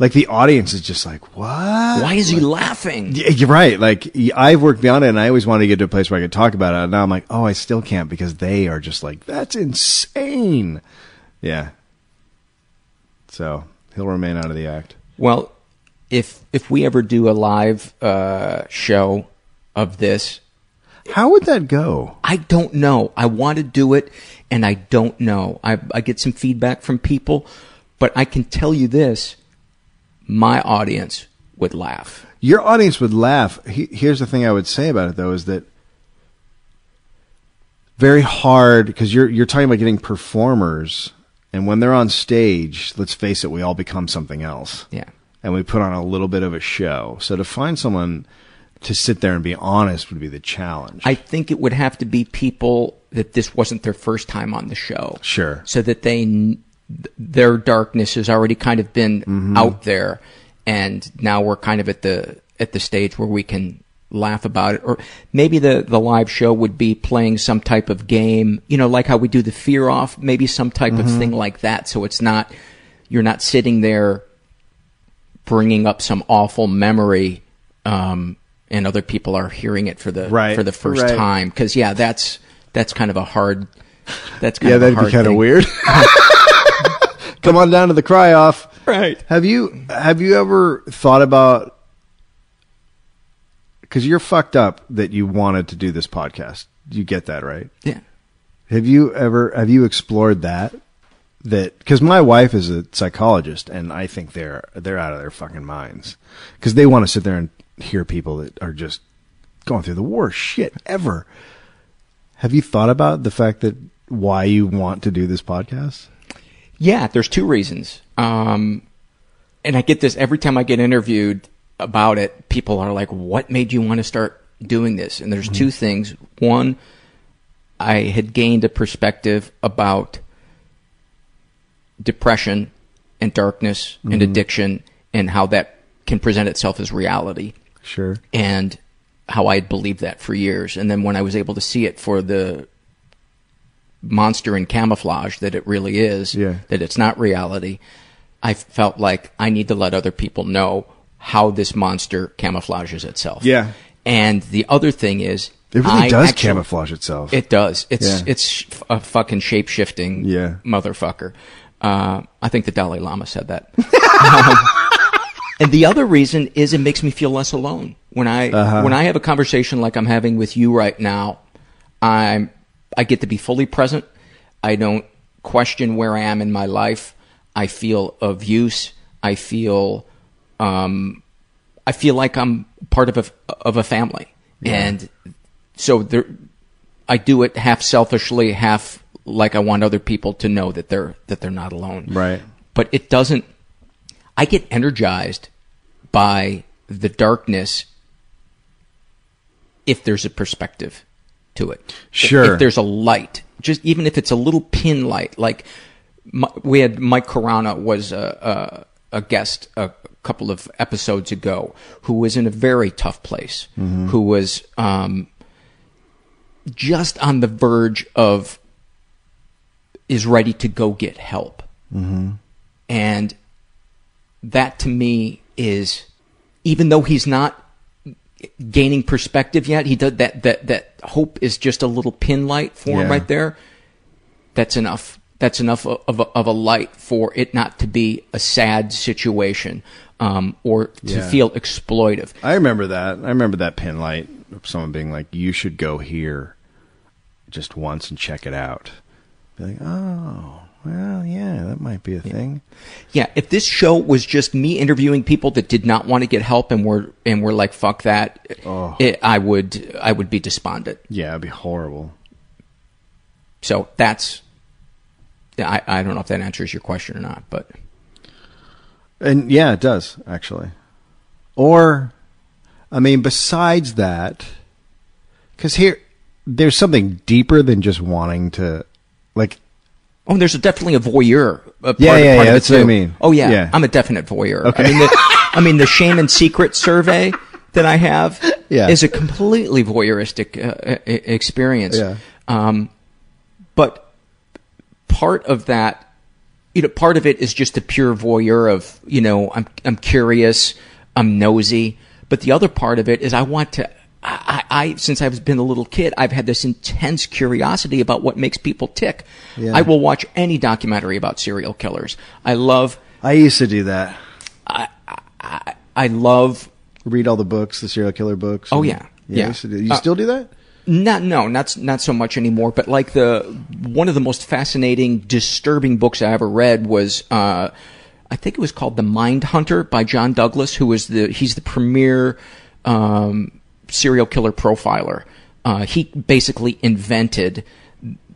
Like, the audience is just like, what? Why is like, he laughing? You're right. Like, I've worked beyond it, and I always wanted to get to a place where I could talk about it. And now I'm like, oh, I still can't, because they are just like, that's insane. Yeah. So he'll remain out of the act. Well, if if we ever do a live uh, show of this. How would that go? I don't know. I want to do it, and I don't know. I, I get some feedback from people, but I can tell you this. My audience would laugh. Your audience would laugh. He, here's the thing I would say about it, though, is that very hard, because you're you're talking about getting performers, and when they're on stage, let's face it, we all become something else. Yeah. And we put on a little bit of a show. So to find someone to sit there and be honest would be the challenge. I think it would have to be people that this wasn't their first time on the show. Sure. So that they... their darkness has already kind of been mm-hmm. out there, and now we're kind of at the at the stage where we can laugh about it. Or maybe the the live show would be playing some type of game, you know, like how we do the fear off, maybe some type mm-hmm. of thing like that, so it's not, you're not sitting there bringing up some awful memory um and other people are hearing it for the right. for the first right. time, because yeah, that's that's kind of a hard that's kind yeah, of that'd a hard be kind thing. Of weird. Come on down to the cry off. Right. Have you have you ever thought about, because you're fucked up that you wanted to do this podcast. You get that, right? Yeah. Have you ever have you explored that? That because my wife is a psychologist, and I think they're they're out of their fucking minds, because they want to sit there and hear people that are just going through the worst shit ever. Have you thought about the fact that why you want to do this podcast? Yeah, there's two reasons. Um, and I get this every time I get interviewed about it. People are like, what made you want to start doing this? And there's mm-hmm. two things. One, I had gained a perspective about depression and darkness mm-hmm. and addiction and how that can present itself as reality. Sure. And how I had believed that for years. And then when I was able to see it for the monster in camouflage that it really is, yeah. that it's not reality, I felt like I need to let other people know how this monster camouflages itself. Yeah. And the other thing is, it really I does actually, camouflage itself. It does. It's yeah. it's a fucking shape-shifting yeah. motherfucker. Uh, I think the Dalai Lama said that. um, and the other reason is it makes me feel less alone. When I uh-huh. when I have a conversation like I'm having with you right now, I'm I get to be fully present. I don't question where I am in my life. I feel of use. I feel, um, I feel like I'm part of a of a family, yeah. and so there, I do it half selfishly, half like I want other people to know that they're that they're not alone. Right. But it doesn't. I get energized by the darkness if there's a perspective to it. Sure. If, if there's a light, just even if it's a little pin light, like my, we had Mike Carvana was a, a, a guest a couple of episodes ago, who was in a very tough place, mm-hmm. who was um, just on the verge of is ready to go get help. Mm-hmm. And that to me is, even though he's not gaining perspective yet, he does that that that hope is just a little pin light for him yeah. right there. That's enough. That's enough of a, of a light for it not to be a sad situation um or to yeah. feel exploitive. I remember that. I remember that pin light. someone being like, you should go here just once and check it out. Be like, oh, well, yeah, that might be a yeah. thing. Yeah, if this show was just me interviewing people that did not want to get help and were and were like, fuck that, oh. it, I would I would be despondent. Yeah, it'd be horrible. So that's, I, I don't know if that answers your question or not, but. And yeah, it does, actually. Or, I mean, besides that, because here, there's something deeper than just wanting to, like. Oh, there's a, definitely a voyeur. A yeah, part, yeah, part yeah, that's what I mean. Oh, yeah, yeah, I'm a definite voyeur. Okay. I mean, the, I mean, the Shame and Secret survey that I have yeah. is a completely voyeuristic uh, experience. Yeah. Um, but part of that, you know, part of it is just the pure voyeur of, you know, I'm I'm curious, I'm nosy. But the other part of it is I want to, I, I since I've been a little kid, I've had this intense curiosity about what makes people tick. Yeah. I will watch any documentary about serial killers. I love. I used to do that. I I, I love. Read all the books, the serial killer books. Oh, and, yeah. Yeah. yeah. I used to do, you uh, still do that? Not no, not not so much anymore. But like the one of the most fascinating, disturbing books I ever read was, uh, I think it was called The Mind Hunter by John Douglas, who was the he's the premier um, serial killer profiler. Uh, he basically invented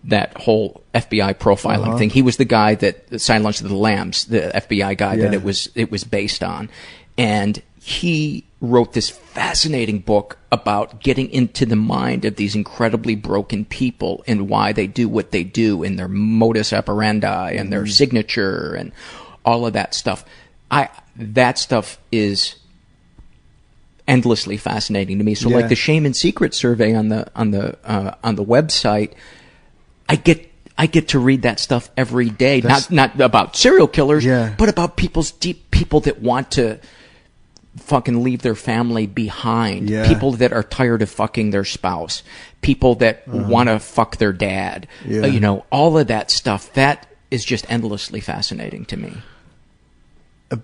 that whole F B I profiling uh-huh. thing. He was the guy that Silent Lunch of the Lambs, the F B I guy yeah. that it was it was based on, and he wrote this fascinating book about getting into the mind of these incredibly broken people and why they do what they do and their modus operandi and their signature and all of that stuff. I that stuff is endlessly fascinating to me. So yeah. like the Shame and Secret survey on the on the uh, on the website, I get I get to read that stuff every day. That's, not not about serial killers, yeah. but about people's deep people that want to fucking leave their family behind. Yeah. People that are tired of fucking their spouse. People that uh-huh. want to fuck their dad. Yeah. You know, all of that stuff. That is just endlessly fascinating to me. Uh,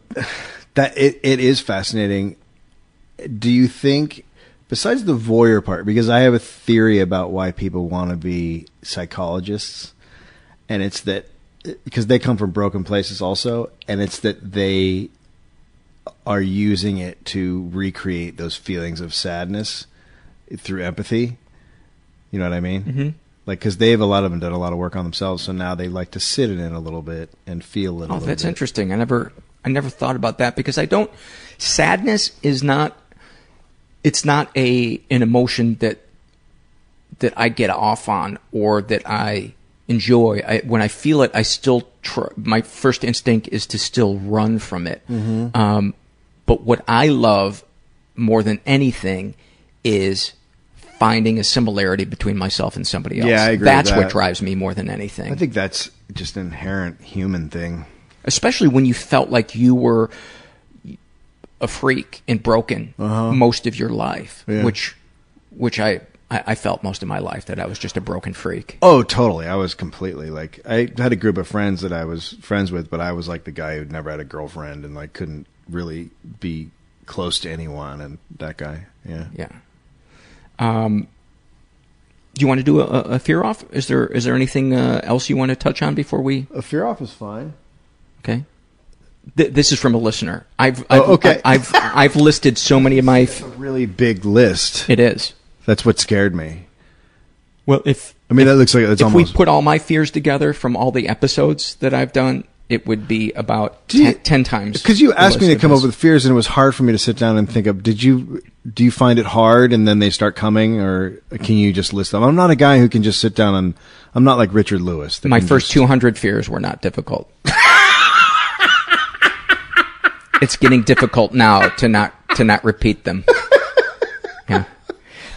that it, it is fascinating. Do you think, besides the voyeur part, because I have a theory about why people want to be psychologists, and it's that, because they come from broken places also, and it's that they are using it to recreate those feelings of sadness through empathy. You know what I mean? Mm-hmm. Like, because they've, a lot of them, done a lot of work on themselves, so now they like to sit in it a little bit and feel it a oh, little bit. Oh, that's interesting. I never I never thought about that, because I don't... Sadness is not... It's not a an emotion that that I get off on or that I enjoy. I, when I feel it, I still... Tr- my first instinct is to still run from it. Mm-hmm. Um But what I love more than anything is finding a similarity between myself and somebody else. Yeah, I agree. That's with that. What drives me more than anything. I think that's just an inherent human thing. Especially when you felt like you were a freak and broken uh-huh. most of your life, yeah. which which I, I, I felt most of my life, that I was just a broken freak. Oh, totally. I was completely like, I had a group of friends that I was friends with, but I was like the guy who never had a girlfriend and like couldn't really be close to anyone, and that guy. Yeah. Yeah. Um, do you want to do a, a fear off? Is there is there anything uh, else you want to touch on before we? A fear off is fine. Okay. Th- this is from a listener. I've, I've oh, okay. I, I've I've listed so many of my. F- That's a really big list. It is. That's what scared me. Well, if I mean if, that looks like it's if almost... we put all my fears together from all the episodes that I've done, it would be about ten, you, ten times. Because you asked me to come up with fears, and it was hard for me to sit down and think of. Did you do you find it hard, and then they start coming, or can you just list them? I'm not a guy who can just sit down and I'm not like Richard Lewis. My first just... two hundred fears were not difficult. It's getting difficult now to not to not repeat them. Yeah.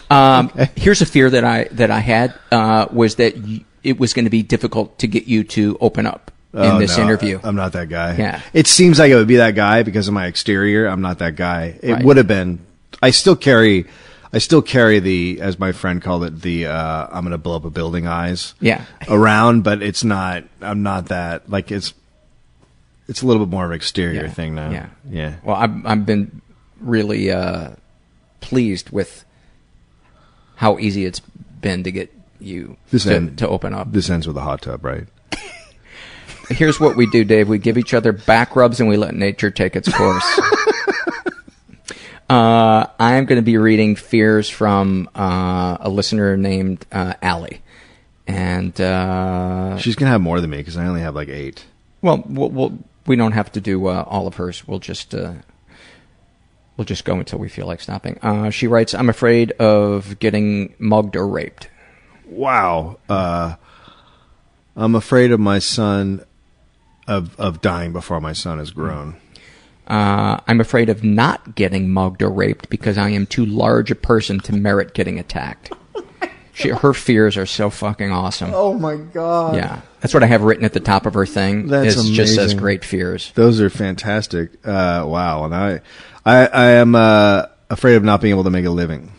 Um, okay. Here's a fear that I that I had uh, was that y- it was going to be difficult to get you to open up. Oh, in this no, interview. I'm not that guy. Yeah. It seems like it would be that guy because of my exterior. I'm not that guy. It right. would have been. I still carry I still carry the, as my friend called it, the uh I'm gonna blow up a building eyes yeah. around, but it's not I'm not that like it's it's a little bit more of an exterior yeah. thing now. Yeah. Yeah. Well, I've I've been really uh pleased with how easy it's been to get you this to, end, to open up. This ends with a hot tub, right? Here's what we do, Dave. We give each other back rubs and we let nature take its course. uh, I'm going to be reading fears from uh, a listener named uh, Allie. And uh, she's going to have more than me because I only have like eight. Well, we'll, we'll we don't have to do uh, all of hers. We'll just uh, we'll just go until we feel like stopping. Uh, she writes, "I'm afraid of getting mugged or raped." Wow. Uh, I'm afraid of my son of of dying before my son is grown. Uh, I'm afraid of not getting mugged or raped because I am too large a person to merit getting attacked. She, her fears are so fucking awesome. Oh my God. Yeah. That's what I have written at the top of her thing. That's amazing. It just says great fears. Those are fantastic. Uh, wow. And I, I, I am uh, afraid of not being able to make a living.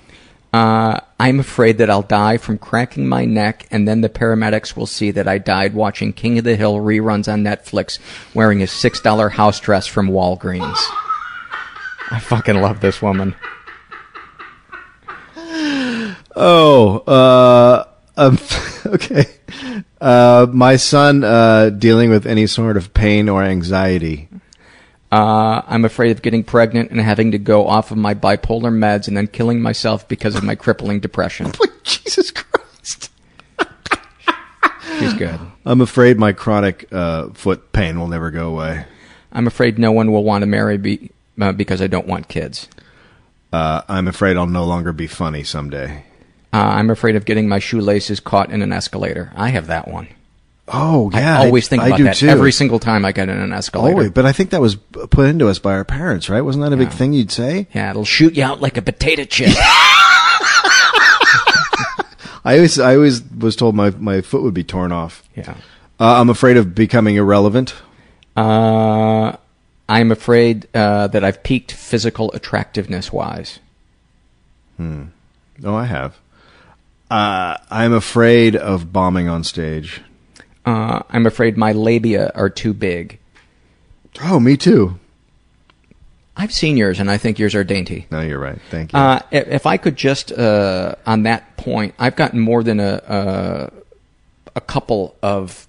Uh, I'm afraid that I'll die from cracking my neck, and then the paramedics will see that I died watching King of the Hill reruns on Netflix wearing a six dollar house dress from Walgreens. I fucking love this woman. Oh, uh, um, okay. Uh, my son, uh, dealing with any sort of pain or anxiety. Uh, I'm afraid of getting pregnant and having to go off of my bipolar meds and then killing myself because of my crippling depression. Jesus Christ. She's good. I'm afraid my chronic, uh, foot pain will never go away. I'm afraid no one will want to marry me uh, because I don't want kids. Uh, I'm afraid I'll no longer be funny someday. Uh, I'm afraid of getting my shoelaces caught in an escalator. I have that one. Oh, yeah. I always think I, about I that too. Every single time I get in an escalator. Always, but I think that was put into us by our parents, right? Wasn't that a yeah. big thing you'd say? Yeah, it'll shoot you out like a potato chip. I always I always was told my, my foot would be torn off. Yeah. Uh, I'm afraid of becoming irrelevant. Uh, I'm afraid uh, that I've peaked physical attractiveness-wise. Hmm. Oh, I have. Uh, I'm afraid of bombing on stage. Uh, I'm afraid my labia are too big. Oh, me too. I've seen yours, and I think yours are dainty. No, you're right. Thank you. Uh, if I could just, uh, on that point, I've gotten more than a a, a couple of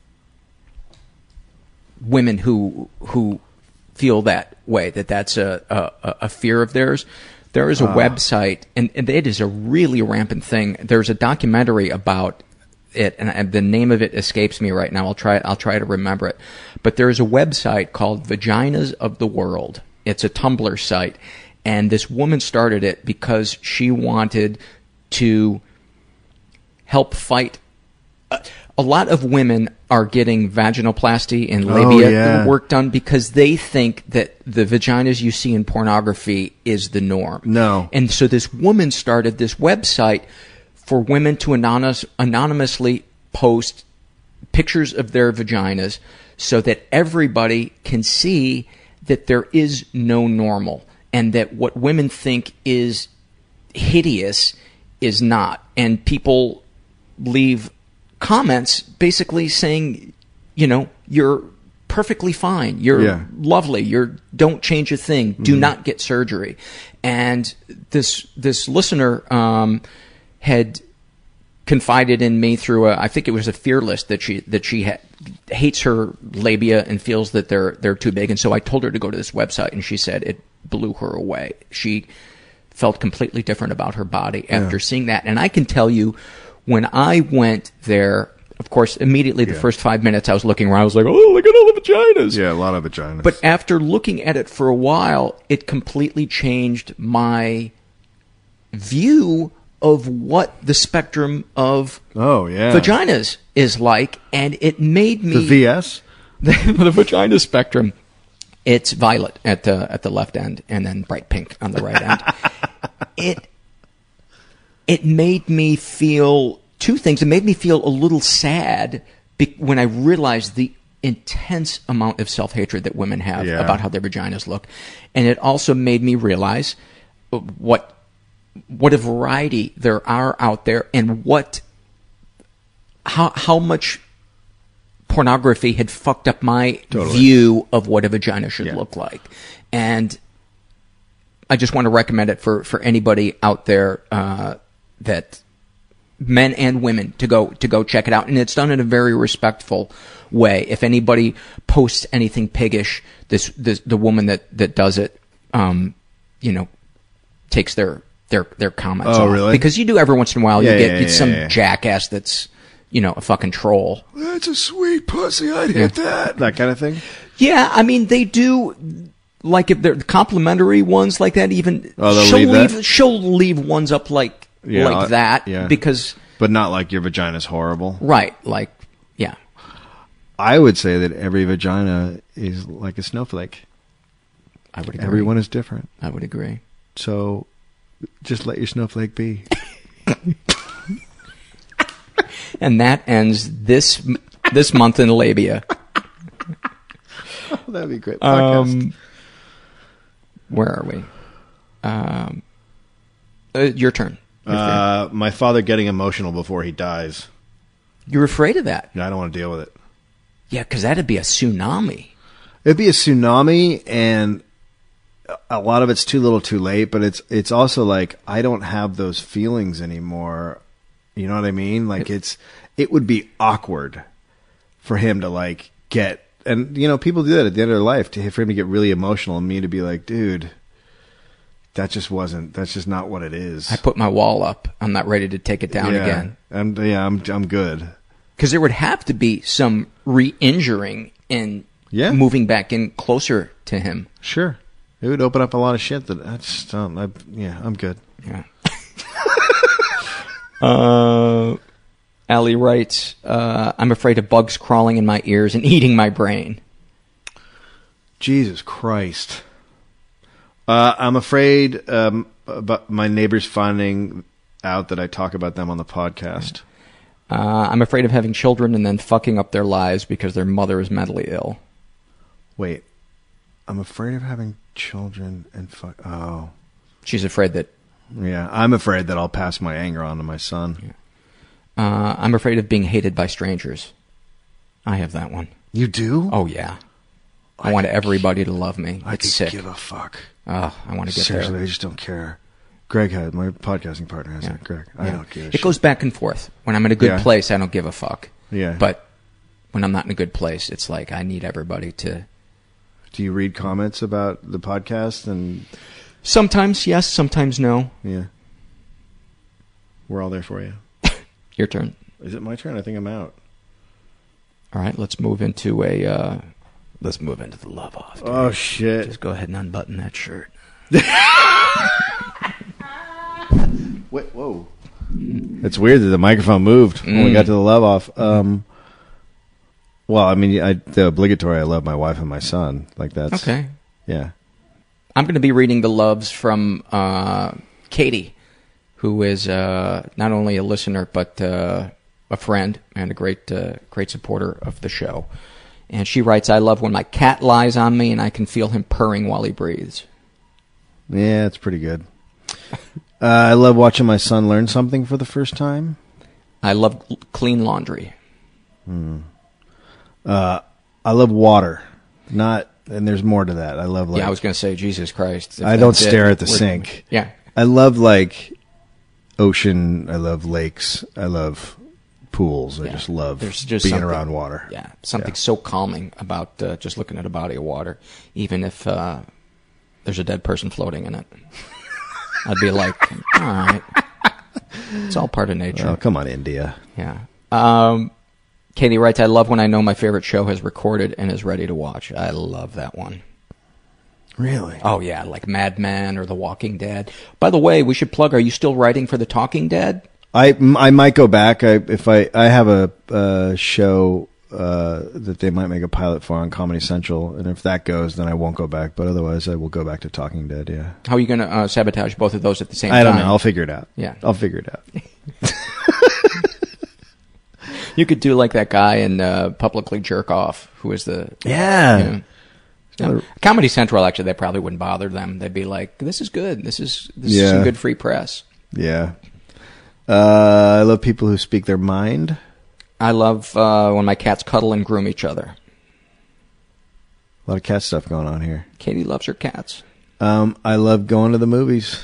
women who who feel that way, that that's a a, a fear of theirs. There is a uh, website, and, and it is a really rampant thing. There's a documentary about it, and, and the name of it escapes me right now. I'll try. I'll try to remember it. But there is a website called Vaginas of the World. It's a Tumblr site, and this woman started it because she wanted to help fight. Uh, a lot of women are getting vaginoplasty and labia oh, yeah. work done because they think that the vaginas you see in pornography is the norm. No. And so this woman started this website for women to anonymous, anonymously post pictures of their vaginas so that everybody can see that there is no normal and that what women think is hideous is not. And people leave comments basically saying, you know, you're perfectly fine, you're yeah. lovely, you're don't change a thing, do mm-hmm. not get surgery. And this this listener um had confided in me through a, I think it was a fear list that she that she ha- hates her labia and feels that they're they're too big, and so I told her to go to this website, and she said it blew her away. She felt completely different about her body after yeah. seeing that. And I can tell you, when I went there, of course, immediately the yeah. first five minutes I was looking around, I was like, oh, look at all the vaginas. Yeah, a lot of vaginas. But after looking at it for a while, it completely changed my view of what the spectrum of oh, yeah. vaginas is like. And it made me... The V S? The, the vagina spectrum. It's violet at the, at the left end and then bright pink on the right end. It... It made me feel two things. It made me feel a little sad be- when I realized the intense amount of self-hatred that women have yeah. about how their vaginas look. And it also made me realize what what a variety there are out there and what how how much pornography had fucked up my totally. View of what a vagina should yeah. look like. And I just want to recommend it for, for anybody out there uh, that men and women to go to go check it out, and it's done in a very respectful way. If anybody posts anything piggish, this, this the woman that that does it, um, you know, takes their their their comments. Oh, off. Really? Because you do every once in a while, yeah, you get yeah, yeah, some yeah, yeah. jackass that's, you know, a fucking troll. That's a sweet pussy. I'd yeah. hit that. That kind of thing. Yeah, I mean, they do. Like if they're complimentary ones like that, even oh, she'll leave, leave that? she'll leave ones up like yeah, like that yeah. because, but not like your vagina's horrible, right? Like, yeah, I would say that every vagina is like a snowflake. I would agree. Everyone is different. I would agree. So, just let your snowflake be. And that ends this this month in labia. Oh, that'd be a great podcast. Um, Where are we? Um, uh, your turn. Your uh, my father getting emotional before he dies. You're afraid of that? No, I don't want to deal with it. Yeah, because that'd be a tsunami. It'd be a tsunami, and a lot of it's too little too late, but it's it's also like I don't have those feelings anymore. You know what I mean? Like it, it's it would be awkward for him to like get... And, you know, people do that at the end of their life, to, for him to get really emotional and me to be like, dude, that just wasn't, that's just not what it is. I put my wall up. I'm not ready to take it down yeah, again. I'm, yeah, I'm I'm good. Because there would have to be some re-injuring and yeah. moving back in closer to him. Sure. It would open up a lot of shit that I just, um, I, yeah, I'm good. Yeah. uh... Allie writes, uh, I'm afraid of bugs crawling in my ears and eating my brain. Jesus Christ. Uh, I'm afraid um, about my neighbors finding out that I talk about them on the podcast. Uh, I'm afraid of having children and then fucking up their lives because their mother is mentally ill. Wait. I'm afraid of having children and fuck... Oh. She's afraid that... Yeah, I'm afraid that I'll pass my anger on to my son. Yeah. Uh, I'm afraid of being hated by strangers. I have that one. You do? Oh, yeah. I, I want everybody to love me. I it's sick. Give a fuck. Oh, I want to get Seriously, there. Seriously, I just don't care. Greg had, my podcasting partner has yeah. it, Greg. I yeah. don't give a it shit. It goes back and forth. When I'm in a good yeah. place, I don't give a fuck. Yeah. But when I'm not in a good place, it's like I need everybody to... Do you read comments about the podcast? And sometimes yes, sometimes no. Yeah. We're all there for you. Your turn. Is it my turn? I think I'm out. All right, let's move into a... Uh, let's move into the love off. Oh, shit. Just go ahead and unbutton that shirt. Wait, whoa. It's weird that the microphone moved mm. when we got to the love off. Um, well, I mean, I, the obligatory, I love my wife and my son. Like that's... Okay. Yeah. I'm going to be reading the loves from uh, Katie, who is uh, not only a listener but uh, a friend and a great uh, great supporter of the show. And she writes, I love when my cat lies on me and I can feel him purring while he breathes. Yeah, it's pretty good. uh, I love watching my son learn something for the first time. I love clean laundry. Hmm. Uh, I love water. Not, and there's more to that. I love like... Yeah, I was going to say, Jesus Christ. I don't stare it, at the sink. Yeah. I love like... ocean, I love lakes, I love pools, I yeah. just love just being around water. Yeah, something yeah. so calming about uh, just looking at a body of water, even if uh, there's a dead person floating in it. I'd be like, all right, it's all part of nature. Oh, come on, India. Yeah. Um, Katie writes, I love when I know my favorite show has recorded and is ready to watch. I love that one. Really? Oh, yeah, like Mad Men or The Walking Dead. By the way, we should plug, are you still writing for The Talking Dead? I, I might go back. I, if I, I have a uh, show uh, that they might make a pilot for on Comedy Central, and if that goes, then I won't go back. But otherwise, I will go back to Talking Dead, yeah. How are you going to uh, sabotage both of those at the same time? I don't time? know. I'll figure it out. Yeah. I'll figure it out. You could do like that guy in uh, Publicly Jerk Off, who is the... Yeah. You know, No. Comedy Central, actually, they probably wouldn't bother them. They'd be like, this is good. This is this yeah. is some good free press. Yeah. Uh, I love people who speak their mind. I love uh, when my cats cuddle and groom each other. A lot of cat stuff going on here. Katie loves her cats. Um, I love going to the movies.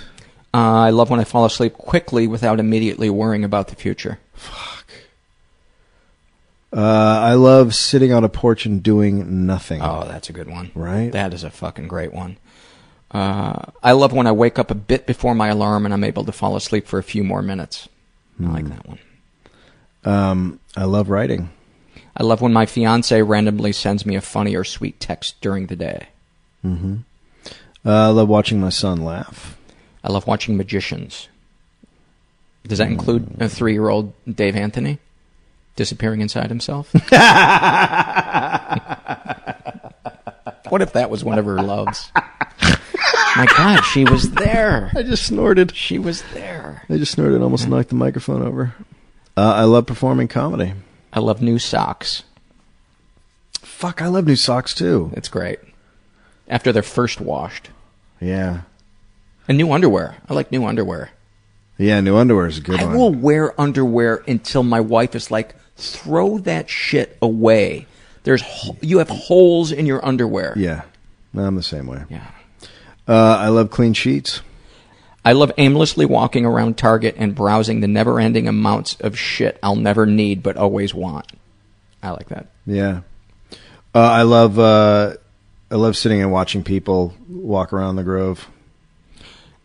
Uh, I love when I fall asleep quickly without immediately worrying about the future. Fuck. Uh, I love sitting on a porch and doing nothing. Oh, that's a good one. Right? That is a fucking great one. Uh, I love when I wake up a bit before my alarm and I'm able to fall asleep for a few more minutes. I mm. like that one. Um, I love writing. I love when my fiance randomly sends me a funny or sweet text during the day. Mm-hmm. Uh, I love watching my son laugh. I love watching magicians. Does that include a three-year-old Dave Anthony disappearing inside himself? What if that was one of her loves? My God, she was there. I just snorted. She was there. I just snorted and almost knocked the microphone over. Uh, I love performing comedy. I love new socks. Fuck, I love new socks too. It's great. After they're first washed. Yeah. And new underwear. I like new underwear. Yeah, new underwear is a good I one. I will wear underwear until my wife is like, throw that shit away. There's ho- You have holes in your underwear. Yeah. No, I'm the same way. Yeah. Uh, I love clean sheets. I love aimlessly walking around Target and browsing the never-ending amounts of shit I'll never need but always want. I like that. Yeah. Uh, I love... Uh, I love sitting and watching people walk around the Grove.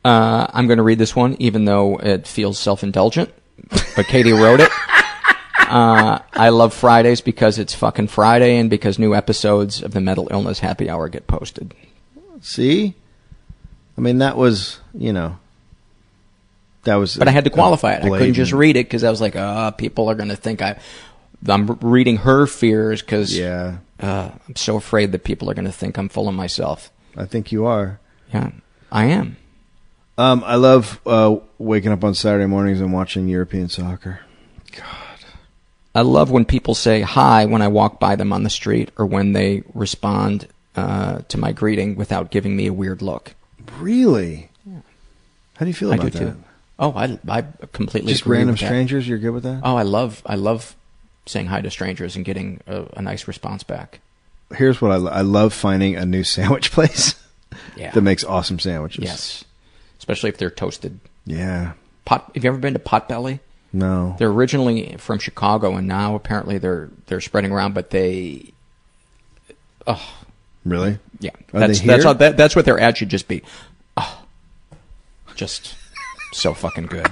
Uh, I'm going to read this one, even though it feels self-indulgent. But Katie wrote it. Uh, I love Fridays because it's fucking Friday and because new episodes of the Mental Illness Happy Hour get posted. See? I mean, that was, you know... that was. But I had to qualify it. I couldn't just read it because I was like, uh, people are going to think I... I'm reading her fears because yeah. uh, I'm so afraid that people are going to think I'm full of myself. I think you are. Yeah, I am. Um, I love uh, waking up on Saturday mornings and watching European soccer. God. I love when people say hi when I walk by them on the street or when they respond uh, to my greeting without giving me a weird look. Really? Yeah. How do you feel about I do that? Too. Oh, I, I completely Just agree random with strangers, that. You're good with that? Oh, I love... I love saying hi to strangers and getting a, a nice response back. Here's what I love. I love finding a new sandwich place yeah. that makes awesome sandwiches. Yes. Especially if they're toasted. Yeah. Pot. Have you ever been to Potbelly? No. They're originally from Chicago, and now apparently they're they're spreading around, but they... Oh. Really? Yeah. Are that's they that's, how, that, that's what their ad should just be. Oh. Just so fucking good.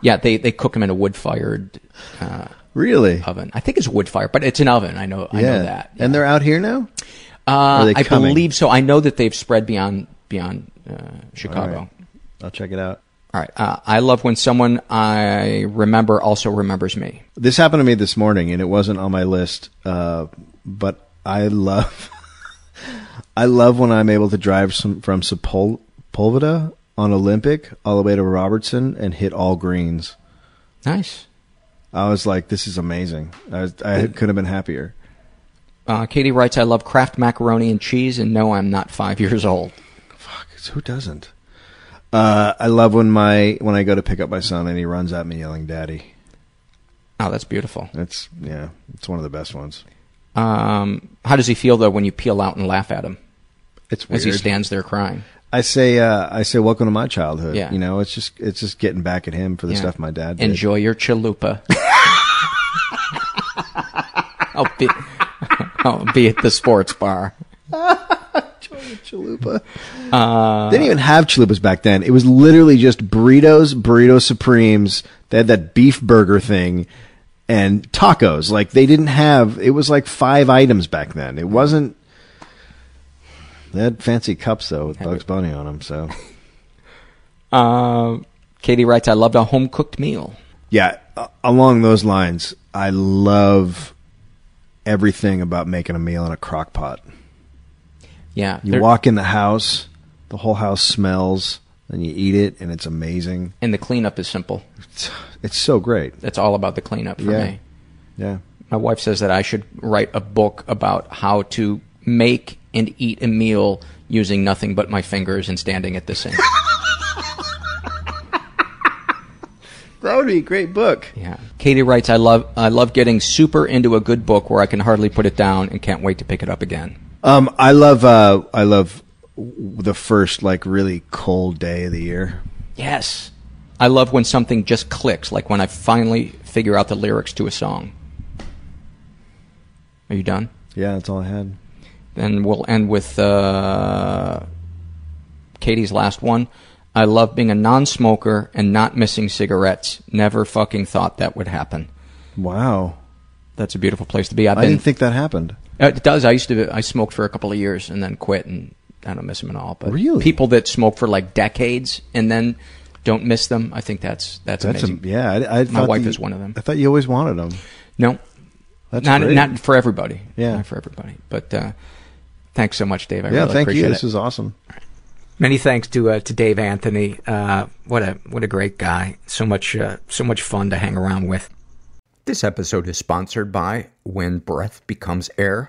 Yeah, they, they cook them in a wood-fired... Uh, Really? Oven. I think it's wood fire, but it's an oven. I know. Yeah. I know that. Yeah. And they're out here now? Uh, I coming? believe so. I know that they've spread beyond beyond uh, Chicago. Right. I'll check it out. All right. Uh, I love when someone I remember also remembers me. This happened to me this morning, and it wasn't on my list. Uh, but I love, I love when I'm able to drive some, from Sepul- Sepulveda on Olympic all the way to Robertson and hit all greens. Nice. I was like, this is amazing. I, was, I could have been happier. Uh, Katie writes, I love Kraft macaroni and cheese, and no, I'm not five years old. Fuck, who doesn't? Uh, I love when my when I go to pick up my son and he runs at me yelling, Daddy. Oh, that's beautiful. That's, yeah, it's one of the best ones. Um, how does he feel, though, when you peel out and laugh at him? It's weird. As he stands there crying. I say, uh, I say, welcome to my childhood. Yeah. You know, it's just, it's just getting back at him for the yeah. stuff my dad did. Enjoy your chalupa. I'll be, I'll be at the sports bar. Enjoy your chalupa. Uh, they didn't even have chalupas back then. It was literally just burritos, burrito supremes. They had that beef burger thing and tacos. Like they didn't have. It was like five items back then. It wasn't. They had fancy cups, though, with Bugs Bunny on them, so. uh, Katie writes, I loved a home-cooked meal. Yeah, uh, along those lines, I love everything about making a meal in a crock pot. Yeah. You walk in the house, the whole house smells, and you eat it, and it's amazing. And the cleanup is simple. It's, it's so great. It's all about the cleanup for yeah. me. Yeah. My wife says that I should write a book about how to make and eat a meal using nothing but my fingers and standing at the sink. That would be a great book. Yeah. Katie writes, I love I love getting super into a good book where I can hardly put it down and can't wait to pick it up again. Um, I love uh, I love the first like really cold day of the year. Yes. I love when something just clicks, like when I finally figure out the lyrics to a song. Are you done? Yeah, that's all I had. And we'll end with uh, Katie's last one. I love being a non-smoker and not missing cigarettes. Never fucking thought that would happen. Wow. That's a beautiful place to be. I've been, I didn't think that happened. It does. I used to. I smoked for a couple of years and then quit, and I don't miss them at all. But really? People that smoke for like decades and then don't miss them, I think that's that's, that's amazing. A, yeah, I, I my wife you, is one of them. I thought you always wanted them. No, that's not great. Not for everybody. Yeah, not for everybody. But uh, thanks so much, Dave. I yeah, really thank appreciate you. It. This is awesome. All right. Many thanks to uh, to Dave Anthony. Uh, what a what a great guy. So much uh, so much fun to hang around with. This episode is sponsored by When Breath Becomes Air.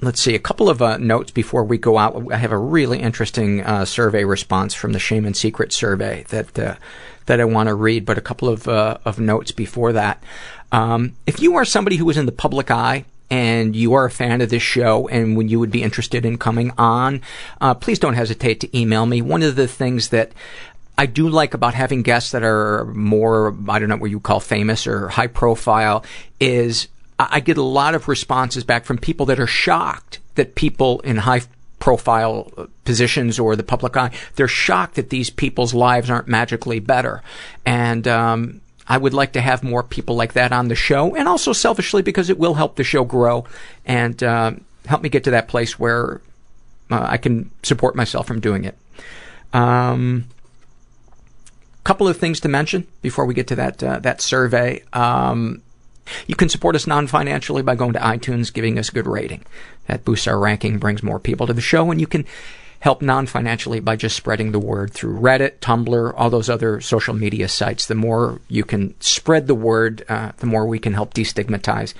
Let's see, a couple of uh, notes before we go out. I have a really interesting uh, survey response from the Shame and Secret survey that uh, that I want to read, but a couple of uh, of notes before that. Um, if you are somebody who is in the public eye and you are a fan of this show and when you would be interested in coming on, uh, please don't hesitate to email me. One of the things that I do like about having guests that are more, I don't know what you call famous or high profile, is I get a lot of responses back from people that are shocked that people in high profile positions or the public eye, they're shocked that these people's lives aren't magically better. And um, I would like to have more people like that on the show, and also selfishly because it will help the show grow and uh, help me get to that place where uh, I can support myself from doing it. Um, couple of things to mention before we get to that, uh, that survey. Um, You can support us non-financially by going to iTunes, giving us a good rating. That boosts our ranking, brings more people to the show, and you can help non-financially by just spreading the word through Reddit, Tumblr, all those other social media sites. The more you can spread the word, uh, the more we can help destigmatize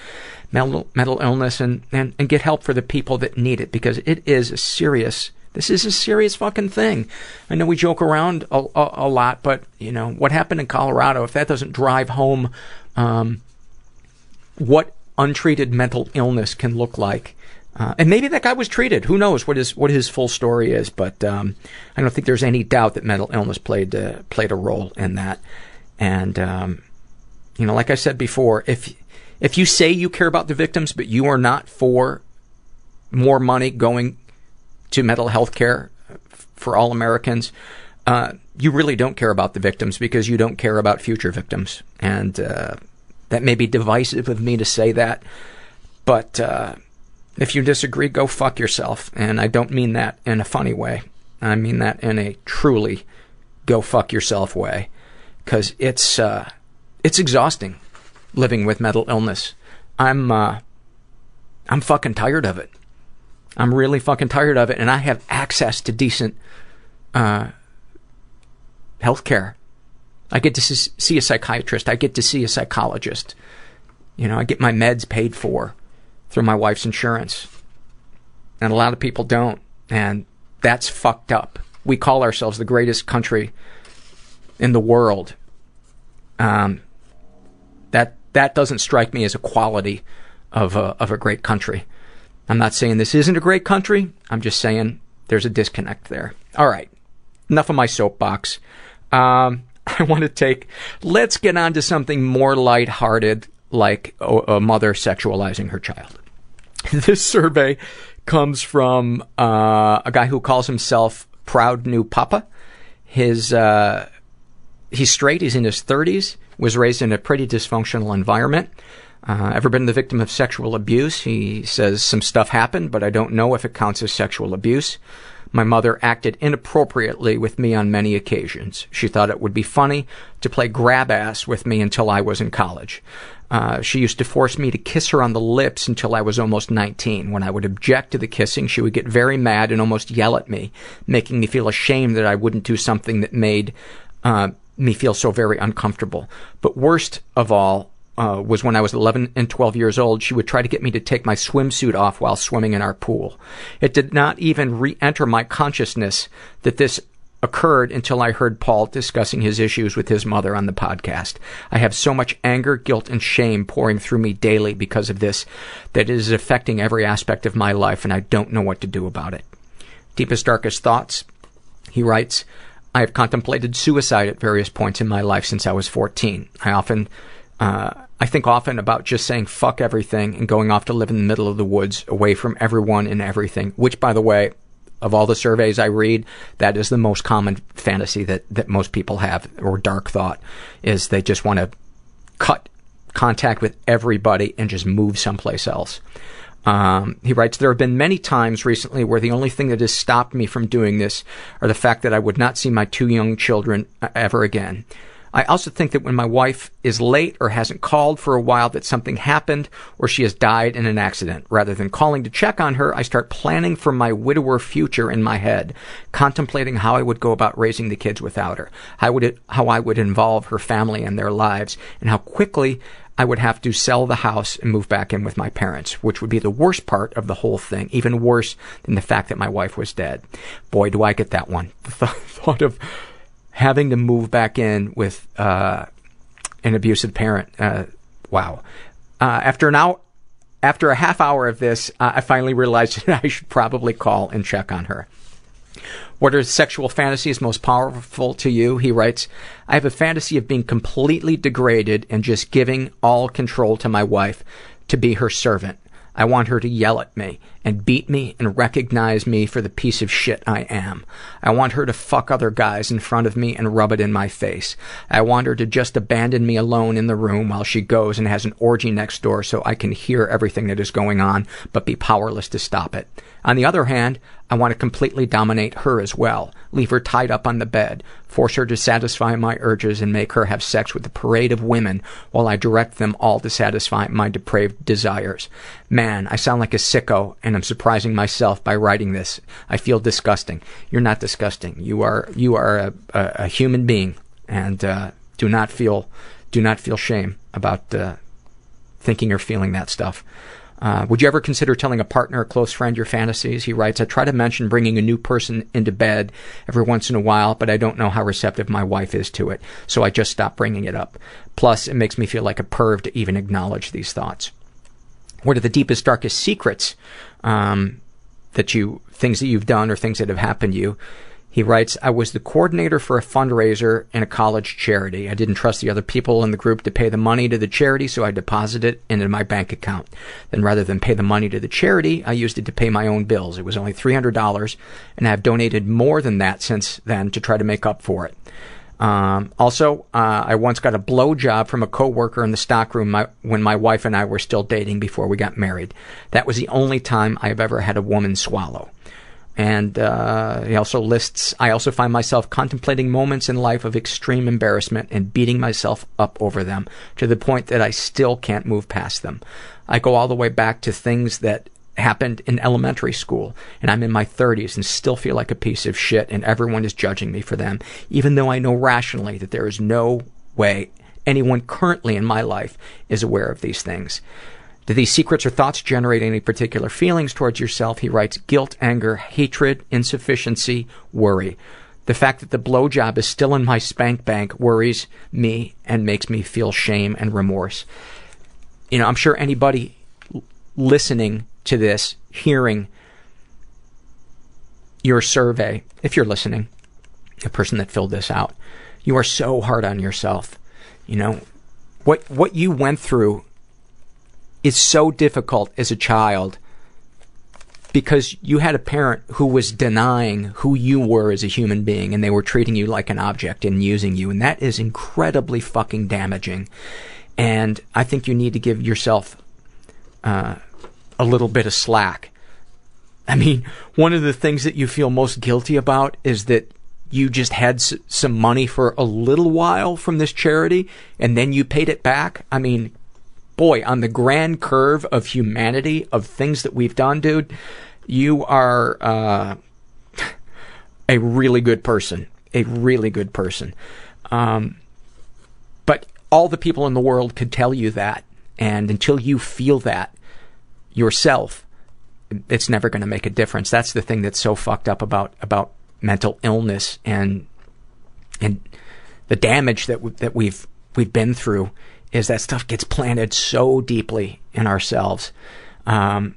mental, mental illness and, and, and get help for the people that need it, because it is a serious, this is a serious fucking thing. I know we joke around a, a, a lot, but, you know, what happened in Colorado, if that doesn't drive home um what untreated mental illness can look like. Uh, and maybe that guy was treated. Who knows what his, what his full story is, but um, I don't think there's any doubt that mental illness played uh, played a role in that. And, um, you know, like I said before, if if you say you care about the victims, but you are not for more money going to mental health care for all Americans, uh, you really don't care about the victims because you don't care about future victims. And, uh, that may be divisive of me to say that, but uh, if you disagree, go fuck yourself. And I don't mean that in a funny way. I mean that in a truly go fuck yourself way, because it's uh, it's exhausting living with mental illness. I'm uh, I'm fucking tired of it. I'm really fucking tired of it, and I have access to decent uh, healthcare. I get to see a psychiatrist. I get to see a psychologist. You know, I get my meds paid for through my wife's insurance. And a lot of people don't. And that's fucked up. We call ourselves the greatest country in the world. Um, that that doesn't strike me as a quality of a, of a great country. I'm not saying this isn't a great country. I'm just saying there's a disconnect there. All right. Enough of my soapbox. Um, I want to take... Let's get on to something more lighthearted, like a, a mother sexualizing her child. This survey comes from uh, a guy who calls himself Proud New Papa. His... Uh, He's straight, he's in his thirties, was raised in a pretty dysfunctional environment. Uh, ever been the victim of sexual abuse? He says, some stuff happened, but I don't know if it counts as sexual abuse. My mother acted inappropriately with me on many occasions. She thought it would be funny to play grab ass with me until I was in college. Uh, she used to force me to kiss her on the lips until I was almost nineteen. When I would object to the kissing, she would get very mad and almost yell at me, making me feel ashamed that I wouldn't do something that made... Uh, me feel so very uncomfortable. But worst of all uh, was when I was eleven and twelve years old, she would try to get me to take my swimsuit off while swimming in our pool. It did not even re-enter my consciousness that this occurred until I heard Paul discussing his issues with his mother on the podcast. I have so much anger, guilt, and shame pouring through me daily because of this that it is affecting every aspect of my life, and I don't know what to do about it. Deepest, darkest thoughts, he writes, I have contemplated suicide at various points in my life since I was fourteen. I often, uh, I think often about just saying fuck everything and going off to live in the middle of the woods, away from everyone and everything, which, by the way, of all the surveys I read, that is the most common fantasy that, that most people have, or dark thought, is they just want to cut contact with everybody and just move someplace else. Um, he writes, there have been many times recently where the only thing that has stopped me from doing this are the fact that I would not see my two young children ever again. I also think that when my wife is late or hasn't called for a while that something happened or she has died in an accident. Rather than calling to check on her, I start planning for my widower future in my head, contemplating how I would go about raising the kids without her, how would it, how I would involve her family and their lives, and how quickly I would have to sell the house and move back in with my parents, which would be the worst part of the whole thing, even worse than the fact that my wife was dead. Boy, do I get that one. The thought of having to move back in with uh, an abusive parent. Uh, wow. Uh, after an hour, after a half hour of this, uh, I finally realized that I should probably call and check on her. What are sexual fantasies most powerful to you? He writes, I have a fantasy of being completely degraded and just giving all control to my wife to be her servant. I want her to yell at me and beat me and recognize me for the piece of shit I am. I want her to fuck other guys in front of me and rub it in my face. I want her to just abandon me alone in the room while she goes and has an orgy next door so I can hear everything that is going on but be powerless to stop it. On the other hand, I want to completely dominate her as well, leave her tied up on the bed, force her to satisfy my urges and make her have sex with a parade of women while I direct them all to satisfy my depraved desires. Man, I sound like a sicko, and I'm surprising myself by writing this. I feel disgusting. You're not disgusting. You are you are a, a, a human being, and uh, do not feel do not feel shame about uh, thinking or feeling that stuff. Uh, would you ever consider telling a partner or close friend your fantasies? He writes, I try to mention bringing a new person into bed every once in a while, but I don't know how receptive my wife is to it, so I just stop bringing it up. Plus, it makes me feel like a perv to even acknowledge these thoughts. What are the deepest, darkest secrets um, that you, things that you've done or things that have happened to you? He writes, I was the coordinator for a fundraiser in a college charity. I didn't trust the other people in the group to pay the money to the charity, so I deposited it into my bank account. Then rather than pay the money to the charity, I used it to pay my own bills. It was only three hundred dollars, and I've donated more than that since then to try to make up for it. Um, also, uh, I once got a blowjob from a coworker in the stockroom my, when my wife and I were still dating before we got married. That was the only time I've ever had a woman swallow. And uh, he also lists, I also find myself contemplating moments in life of extreme embarrassment and beating myself up over them to the point that I still can't move past them. I go all the way back to things that happened in elementary school, and I'm in my thirties and still feel like a piece of shit, and everyone is judging me for them, even though I know rationally that there is no way anyone currently in my life is aware of these things. Do these secrets or thoughts generate any particular feelings towards yourself? He writes, guilt, anger, hatred, insufficiency, worry. The fact that the blowjob is still in my spank bank worries me and makes me feel shame and remorse. You know, I'm sure anybody listening to this, hearing your survey, if you're listening, the person that filled this out, you are so hard on yourself. You know, what what you went through is so difficult as a child because you had a parent who was denying who you were as a human being, and they were treating you like an object and using you, and that is incredibly fucking damaging. And I think you need to give yourself uh, a little bit of slack. I mean, one of the things that you feel most guilty about is that you just had s- some money for a little while from this charity, and then you paid it back. I mean, boy, on the grand curve of humanity, of things that we've done, dude, you are uh, a really good person. A really good person. Um, but all the people in the world could tell you that. And until you feel that yourself, it's never going to make a difference. That's the thing that's so fucked up about, about mental illness and and the damage that w- that we've we've been through, is that stuff gets planted so deeply in ourselves. Um,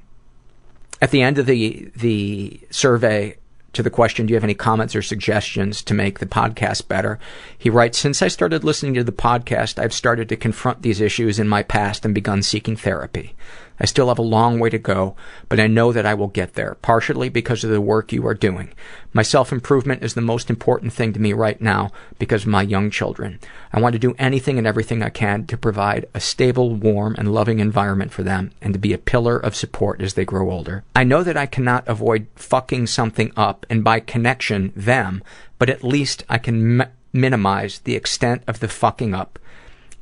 at the end of the the survey, to the question, do you have any comments or suggestions to make the podcast better? He writes, since I started listening to the podcast, I've started to confront these issues in my past and begun seeking therapy. I still have a long way to go, but I know that I will get there, partially because of the work you are doing. My self-improvement is the most important thing to me right now because of my young children. I want to do anything and everything I can to provide a stable, warm, and loving environment for them and to be a pillar of support as they grow older. I know that I cannot avoid fucking something up, and by connection, them, but at least I can m- minimize the extent of the fucking up.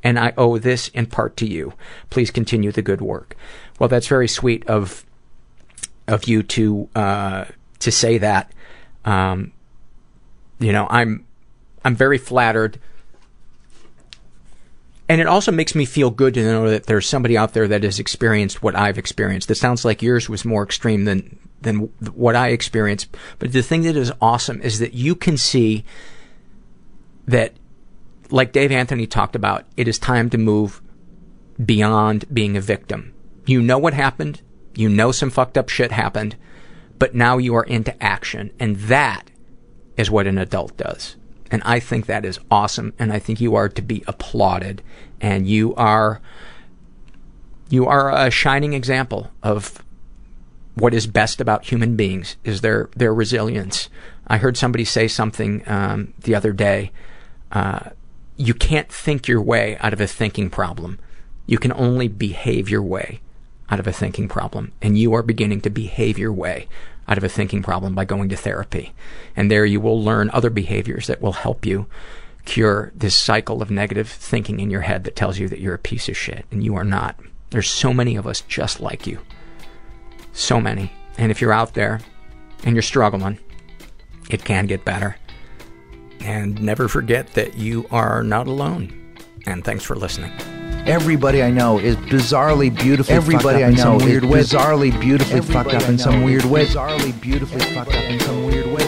And I owe this in part to you. Please continue the good work. Well, that's very sweet of of you to uh, to say that. Um, you know, I'm I'm very flattered, and it also makes me feel good to know that there's somebody out there that has experienced what I've experienced. It sounds like yours was more extreme than than what I experienced, but the thing that is awesome is that you can see that, like Dave Anthony talked about, it is time to move beyond being a victim. You know what happened. You know some fucked up shit happened. But now you are into action. And that is what an adult does. And I think that is awesome. And I think you are to be applauded. And you are, you are a shining example of what is best about human beings, is their, their resilience. I heard somebody say something um, the other day. Uh, you can't think your way out of a thinking problem. You can only behave your way out of a thinking problem. And you are beginning to behave your way out of a thinking problem by going to therapy. And there you will learn other behaviors that will help you cure this cycle of negative thinking in your head that tells you that you're a piece of shit. And you are not. There's so many of us just like you. So many. And if you're out there and you're struggling, it can get better. And never forget that you are not alone. And thanks for listening. Everybody I know is bizarrely beautifully Everybody fucked up in some weird way. Bizarrely beautifully fucked up in some weird way. Bizarrely beautifully fucked up in some weird way.